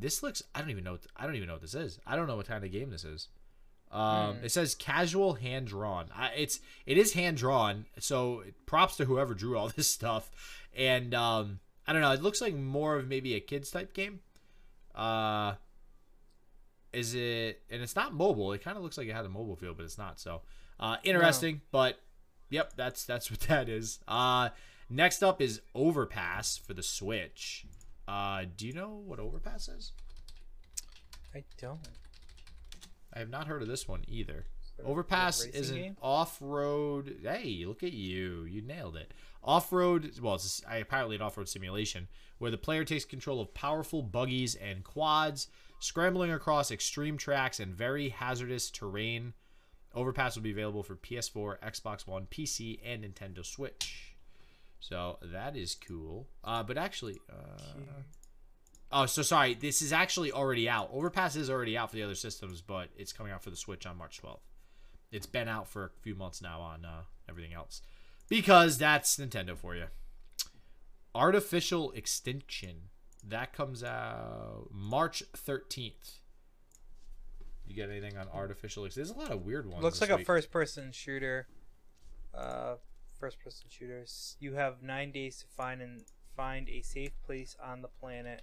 This looks... I don't even know what this is. I don't know what kind of game this is. It says casual hand drawn. It is hand drawn, so props to whoever drew all this stuff. And I don't know, it looks like more of maybe a kids type game. Is it? And it's not mobile. It kind of looks like it had a mobile feel, but it's not. So interesting. No. But yep, that's what that is. Next up is Overpass for the Switch. Do you know what Overpass is? I don't. I have not heard of this one either. Overpass is an off-road... Hey, look at you. You nailed it. Off-road... Well, it's apparently an off-road simulation where the player takes control of powerful buggies and quads, scrambling across extreme tracks and very hazardous terrain. Overpass will be available for PS4, Xbox One, PC, and Nintendo Switch. So that is cool. But actually... oh, so sorry. This is actually already out. Overpass is already out for the other systems, but it's coming out for the Switch on March 12th. It's been out for a few months now on everything else. Because that's Nintendo for you. Artificial Extinction. That comes out March 13th. You get anything on Artificial Extinction? There's a lot of weird ones. Looks like a first-person shooter. First-person shooters. You have 9 days to find a safe place on the planet.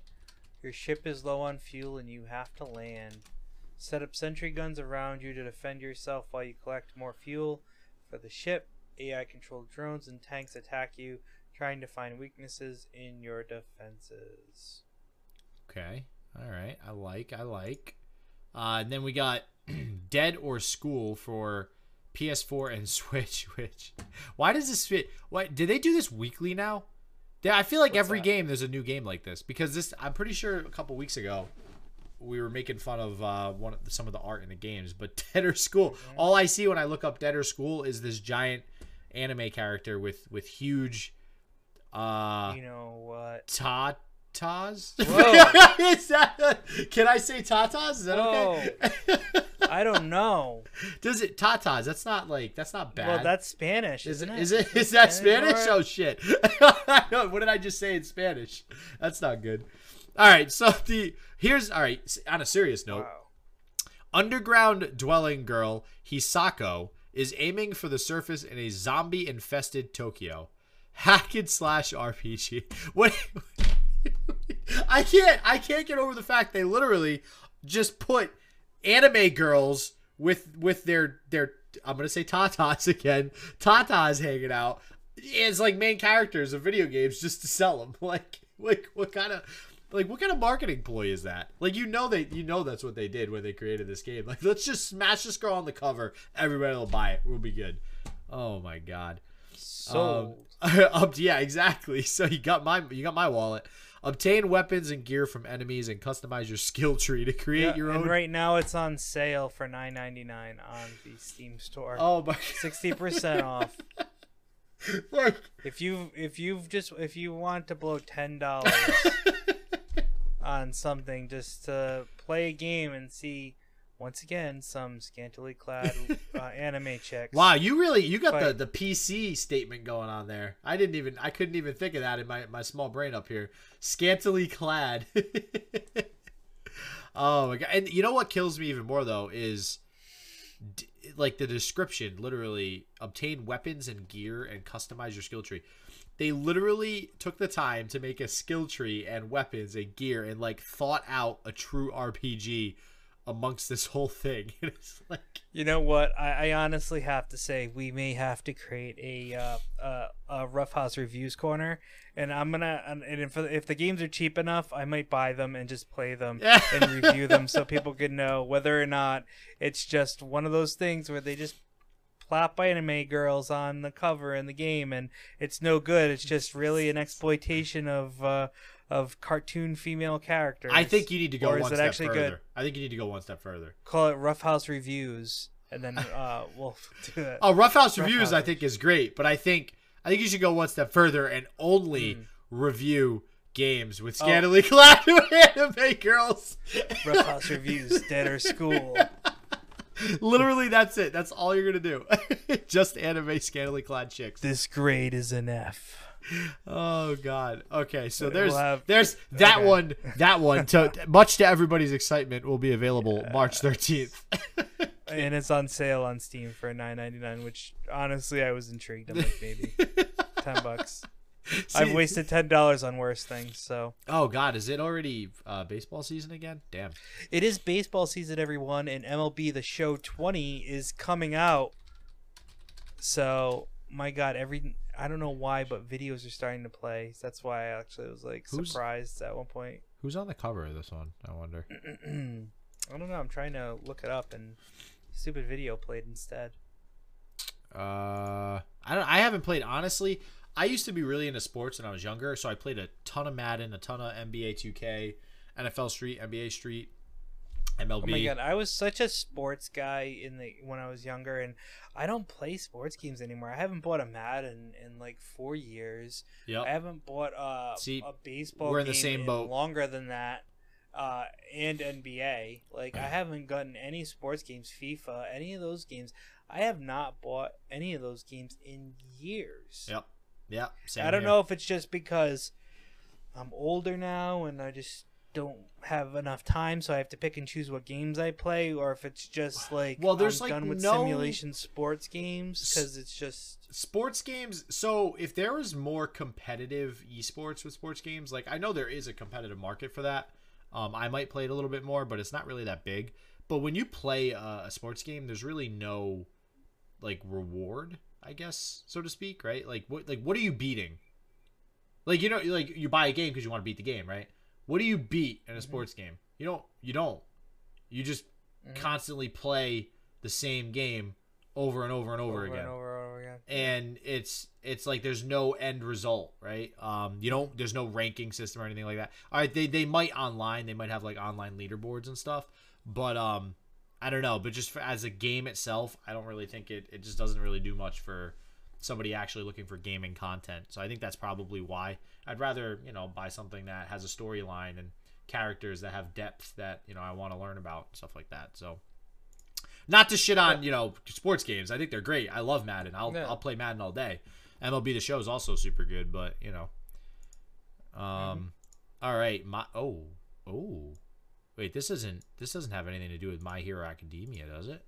Your ship is low on fuel and you have to land. Set up sentry guns around you to defend yourself while you collect more fuel for the ship. AI-controlled drones and tanks attack you, trying to find weaknesses in your defenses. Okay. All right. I like. And then we got Dead or School for PS4 and Switch, which... Why does this fit? What, did they do this weekly now? Yeah, I feel like every game there's a new game like this, because this, I'm pretty sure a couple weeks ago we were making fun of some of the art in the games, but Dead or School, all I see when I look up Dead or School is this giant anime character with huge you know what? Tatas? Whoa. Is that, can I say tatas? Is that okay? I don't know. Does it tatas? That's not like, that's not bad. Well, that's Spanish. Is it? Is that Spanish? Oh shit! What did I just say in Spanish? That's not good. All right. So on a serious note, underground dwelling girl Hisako is aiming for the surface in a zombie infested Tokyo. Hack-and-slash RPG. What? I can't get over the fact they literally just put anime girls with their I'm gonna say tatas again. Tatas hanging out as like main characters of video games just to sell them. Like what kind of marketing ploy is that? Like that's what they did when they created this game. Like, let's just smash this girl on the cover. Everybody will buy it. We'll be good. Oh my god. So yeah, exactly. So you got my wallet. Obtain weapons and gear from enemies and customize your skill tree to create your own. And right now it's on sale for $9.99 on the Steam store. Oh my! 60% off. Like, if you want to blow $10 on something just to play a game and see once again some scantily clad anime chicks. Wow, you got the PC statement going on there. I couldn't even think of that in my small brain up here. Scantily clad. Oh my God. And you know what kills me even more though is like the description, literally obtain weapons and gear and customize your skill tree. They literally took the time to make a skill tree and weapons and gear and like thought out a true RPG amongst this whole thing. It's like, you know what? I honestly have to say we may have to create a Roughhouse Reviews corner, and I'm gonna if the games are cheap enough, I might buy them and just play them and review them so people can know whether or not it's just one of those things where they just plop anime girls on the cover in the game and it's no good. It's just really an exploitation of cartoon female characters. I think you need to go one step further. Good? I think you need to go one step further. Call it Roughhouse Reviews, and then we'll do that. Oh, Roughhouse Reviews I think is great, but I think you should go one step further and only review games with scantily clad anime girls. Roughhouse Reviews, Dead or School. Literally, that's it. That's all you're gonna do. Just anime scantily clad chicks. This grade is an F. Oh God. Okay, so there's that okay. one. That one, to much to everybody's excitement, will be available March 13th, and it's on sale on Steam for $9.99. Which honestly, I was intrigued. I'm like, maybe $10. See, I've wasted $10 on worse things. So. Oh God, is it already baseball season again? Damn. It is baseball season, everyone, and MLB The Show 20 is coming out. So my God, I don't know why, but videos are starting to play. That's why I actually was like surprised at one point. Who's on the cover of this one? I wonder. I don't know. I'm trying to look it up, and stupid video played instead. I haven't played, honestly. I used to be really into sports when I was younger, so I played a ton of Madden, a ton of NBA 2K, NFL Street, NBA Street, MLB. Oh my God, I was such a sports guy when I was younger, and I don't play sports games anymore. I haven't bought a Madden in like 4 years. Yep. I haven't bought a baseball game in longer than that, and NBA. Like I haven't gotten any sports games, FIFA, any of those games. I have not bought any of those games in years. Yep. Yeah, I don't know if it's just because I'm older now and I just don't have enough time, so I have to pick and choose what games I play, or if it's just like I'm done with simulation sports games because it's just sports games. So if there was more competitive esports with sports games, like I know there is a competitive market for that. I might play it a little bit more, but it's not really that big. But when you play a sports game, there's really no like reward, I guess, so to speak, right? Like what are you beating? Like, you know, like you buy a game because you want to beat the game, right? What do you beat in a sports game? You don't. You just constantly play the same game over and over and over again. And it's like there's no end result, right? There's no ranking system or anything like that. All right, they might online. They might have like online leaderboards and stuff, but I don't know, but just as a game itself, I don't really think it just doesn't really do much for somebody actually looking for gaming content. So I think that's probably why. I'd rather, buy something that has a storyline and characters that have depth that, I want to learn about and stuff like that. So not to shit on, sports games. I think they're great. I love Madden. I'll play Madden all day. MLB The Show is also super good, but, all right. Wait, this doesn't have anything to do with My Hero Academia, does it?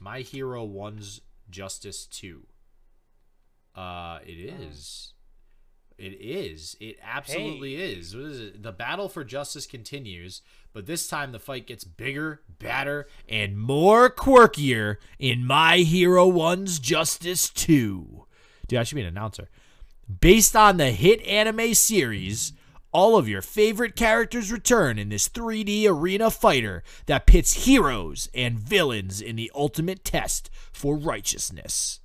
My Hero 1's Justice 2. It is. It absolutely is. What is it? The battle for justice continues, but this time the fight gets bigger, badder, and more quirkier in My Hero 1's Justice 2. Dude, I should be an announcer. Based on the hit anime series, all of your favorite characters return in this 3D arena fighter that pits heroes and villains in the ultimate test for righteousness.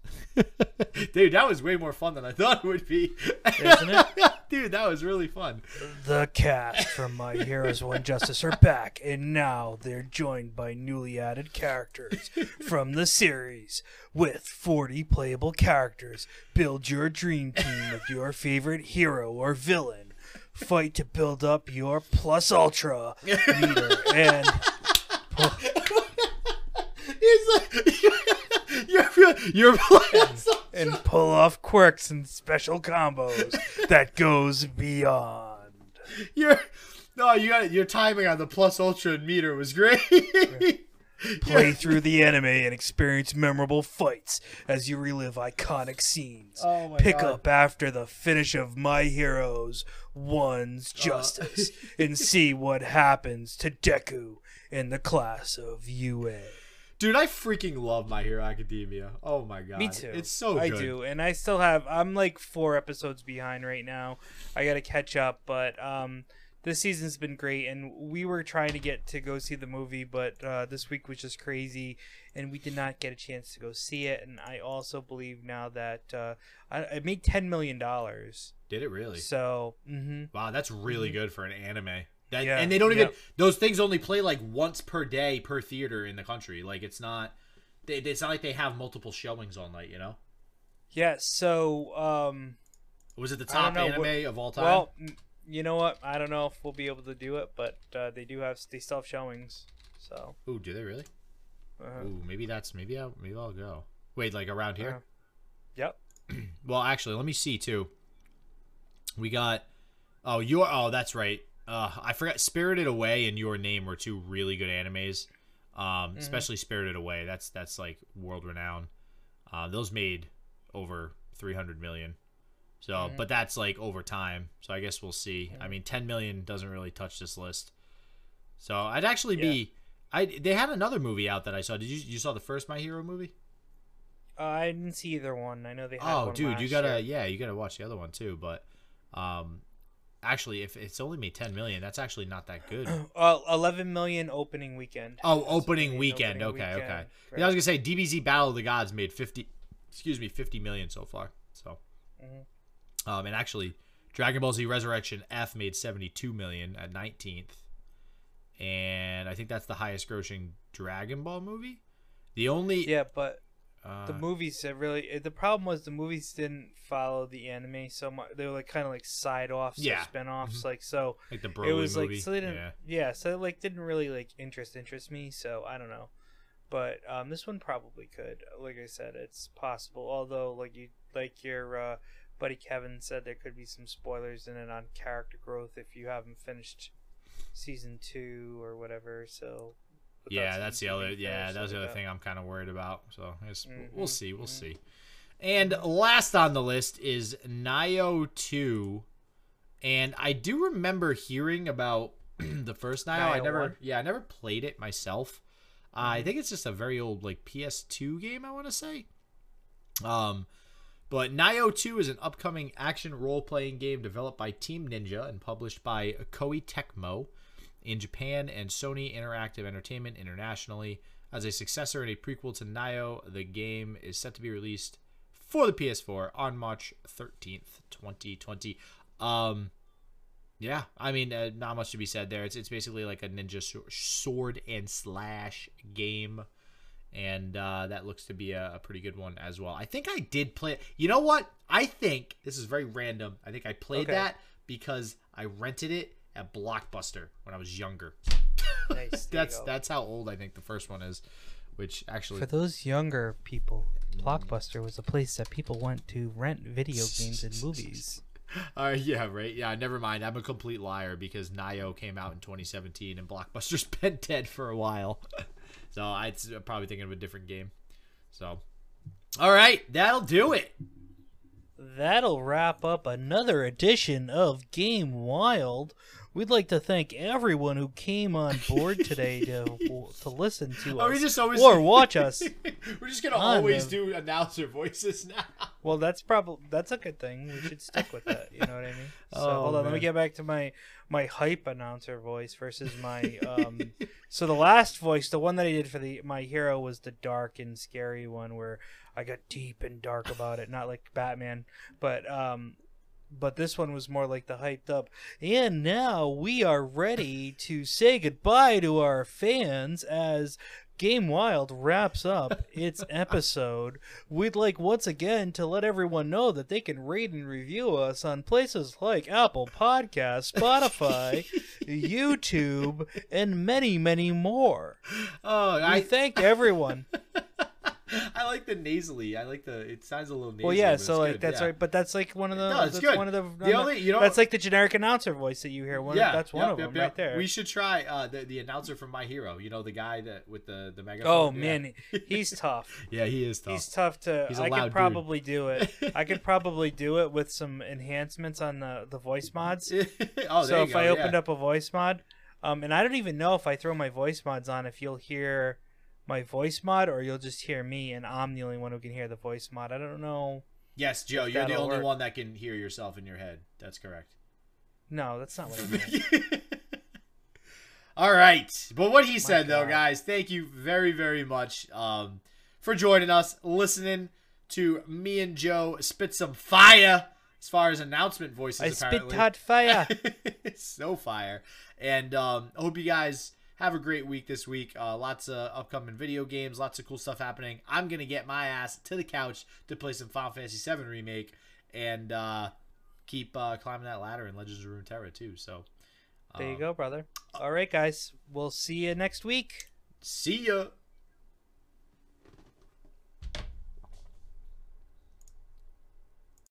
Dude, that was way more fun than I thought it would be. Isn't it? Dude, that was really fun. The cast from My Heroes 1 Justice are back, and now they're joined by newly added characters from the series. With 40 playable characters, build your dream team of your favorite hero or villain. Fight to build up your plus ultra meter and pull off quirks and special combos that goes beyond. Your No, you got your timing on the Plus Ultra and meter was great. Play through the anime and experience memorable fights as you relive iconic scenes. Oh my Pick God. Up after the finish of My Heroes 1's Justice and see what happens to Deku in the class of UA. Dude, I freaking love My Hero Academia. Oh my God. Me too. It's so good. I do, and I still have... I'm like 4 episodes behind right now. I gotta catch up, but... this season's been great, and we were trying to get to go see the movie, but this week was just crazy, and we did not get a chance to go see it. And I also believe now that it made $10 million. Did it really? So, Wow, that's really good for an anime. That, yeah, and they don't even... Yep. Those things only play like once per day per theater in the country. Like, it's not like they have multiple showings all night, you know? Yeah, so... was it the top anime of all time? Well... You know what? I don't know if we'll be able to do it, but they still have showings. So. Ooh, do they really? Ooh, maybe I'll go. Wait, like around here? Yep. Well, actually, let me see too. We got. Oh, that's right. I forgot. Spirited Away and Your Name were two really good animes. Especially Spirited Away. That's like world renowned. Those made over 300 million. So, but that's like over time. So I guess we'll see. I mean, 10 million doesn't really touch this list. So I'd actually be, they had another movie out that I saw. Did you saw the first My Hero movie? I didn't see either one. I know they had one. Oh, dude, you gotta watch the other one too. But, actually, if it's only made 10 million, that's actually not that good. 11 million opening weekend. Oh, opening weekend. Okay. Right. Yeah, I was gonna say DBZ Battle of the Gods made 50 million so far. So. And actually, Dragon Ball Z Resurrection F made 72 million at 19th, and I think that's the highest-grossing Dragon Ball movie. The only but the movies really the problem was the movies didn't follow the anime so much. They were like kind of like side offs, spinoffs, like the Broly movie. Like, so they didn't, so it like didn't really like interest me. So I don't know, but this one probably could. Like I said, it's possible. Although your buddy Kevin said there could be some spoilers in it on character growth if you haven't finished season 2 or whatever. So that was the other thing I'm kind of worried about. So I guess we'll see. We'll see. And last on the list is Nioh 2, and I do remember hearing about the first Nioh. I never played it myself. I think it's just a very old like PS2 game. I want to say. But Nioh 2 is an upcoming action role-playing game developed by Team Ninja and published by Koei Tecmo in Japan and Sony Interactive Entertainment internationally. As a successor and a prequel to Nioh, the game is set to be released for the PS4 on March 13th, 2020. I mean, not much to be said there. It's basically like a ninja sword and slash game. And that looks to be a pretty good one as well. I think I did play it. You know what? I think this is very random. I think I played that because I rented it at Blockbuster when I was younger. Nice. That's how old I think the first one is. Which actually, for those younger people, Blockbuster was a place that people went to rent video games and movies. Yeah, right. Yeah, never mind. I'm a complete liar because Nioh came out in 2017 and Blockbuster's been dead for a while. So I'm probably thinking of a different game. So, all right, that'll do it. That'll wrap up another edition of Game Wild. We'd like to thank everyone who came on board today to listen to us or watch us. We're just gonna always do announcer voices now. Well, that's a good thing. We should stick with that. You know what I mean? So hold on, let me get back to my hype announcer voice versus my. So the last voice, the one that I did for my hero, was the dark and scary one where I got deep and dark about it, not like Batman, but this one was more like the hyped up. And now we are ready to say goodbye to our fans as Game Wild wraps up its episode. We'd like once again to let everyone know that they can rate and review us on places like Apple Podcasts, Spotify, YouTube, and many, many more. Oh, I thank everyone. I like the nasally. I like the. It sounds a little nasally. Well, yeah. So like good. That's right. But that's like one of the. No, it's that's good. One of the only, you know, that's like the generic announcer voice that you hear. One yeah. Of, that's one yep, of yep, them yep. Right there. We should try the announcer from My Hero. You know, the guy that with the megaphone. Oh yeah. Man, he's tough. Yeah, he is tough. He's tough to. He's I could probably dude. Do it. I could probably do it with some enhancements on the voice mods. Oh, so there you if go. I opened yeah. Up a voice mod, and I don't even know if I throw my voice mods on, if you'll hear my voice mod or you'll just hear me and I'm the only one who can hear the voice mod. I don't know. Yes, Joe, you're the only one that can hear yourself in your head. That's correct. No, that's not what I meant. All right. But what he said, though, guys, thank you very, very much for joining us, listening to me and Joe spit some fire as far as announcement voices, apparently. I spit hot fire. So fire. And I hope you guys have a great week this week. Lots of upcoming video games, lots of cool stuff happening. I'm going to get my ass to the couch to play some Final Fantasy VII Remake and keep climbing that ladder in Legends of Runeterra too. So there you go, brother. All right, guys. We'll see you next week. See ya.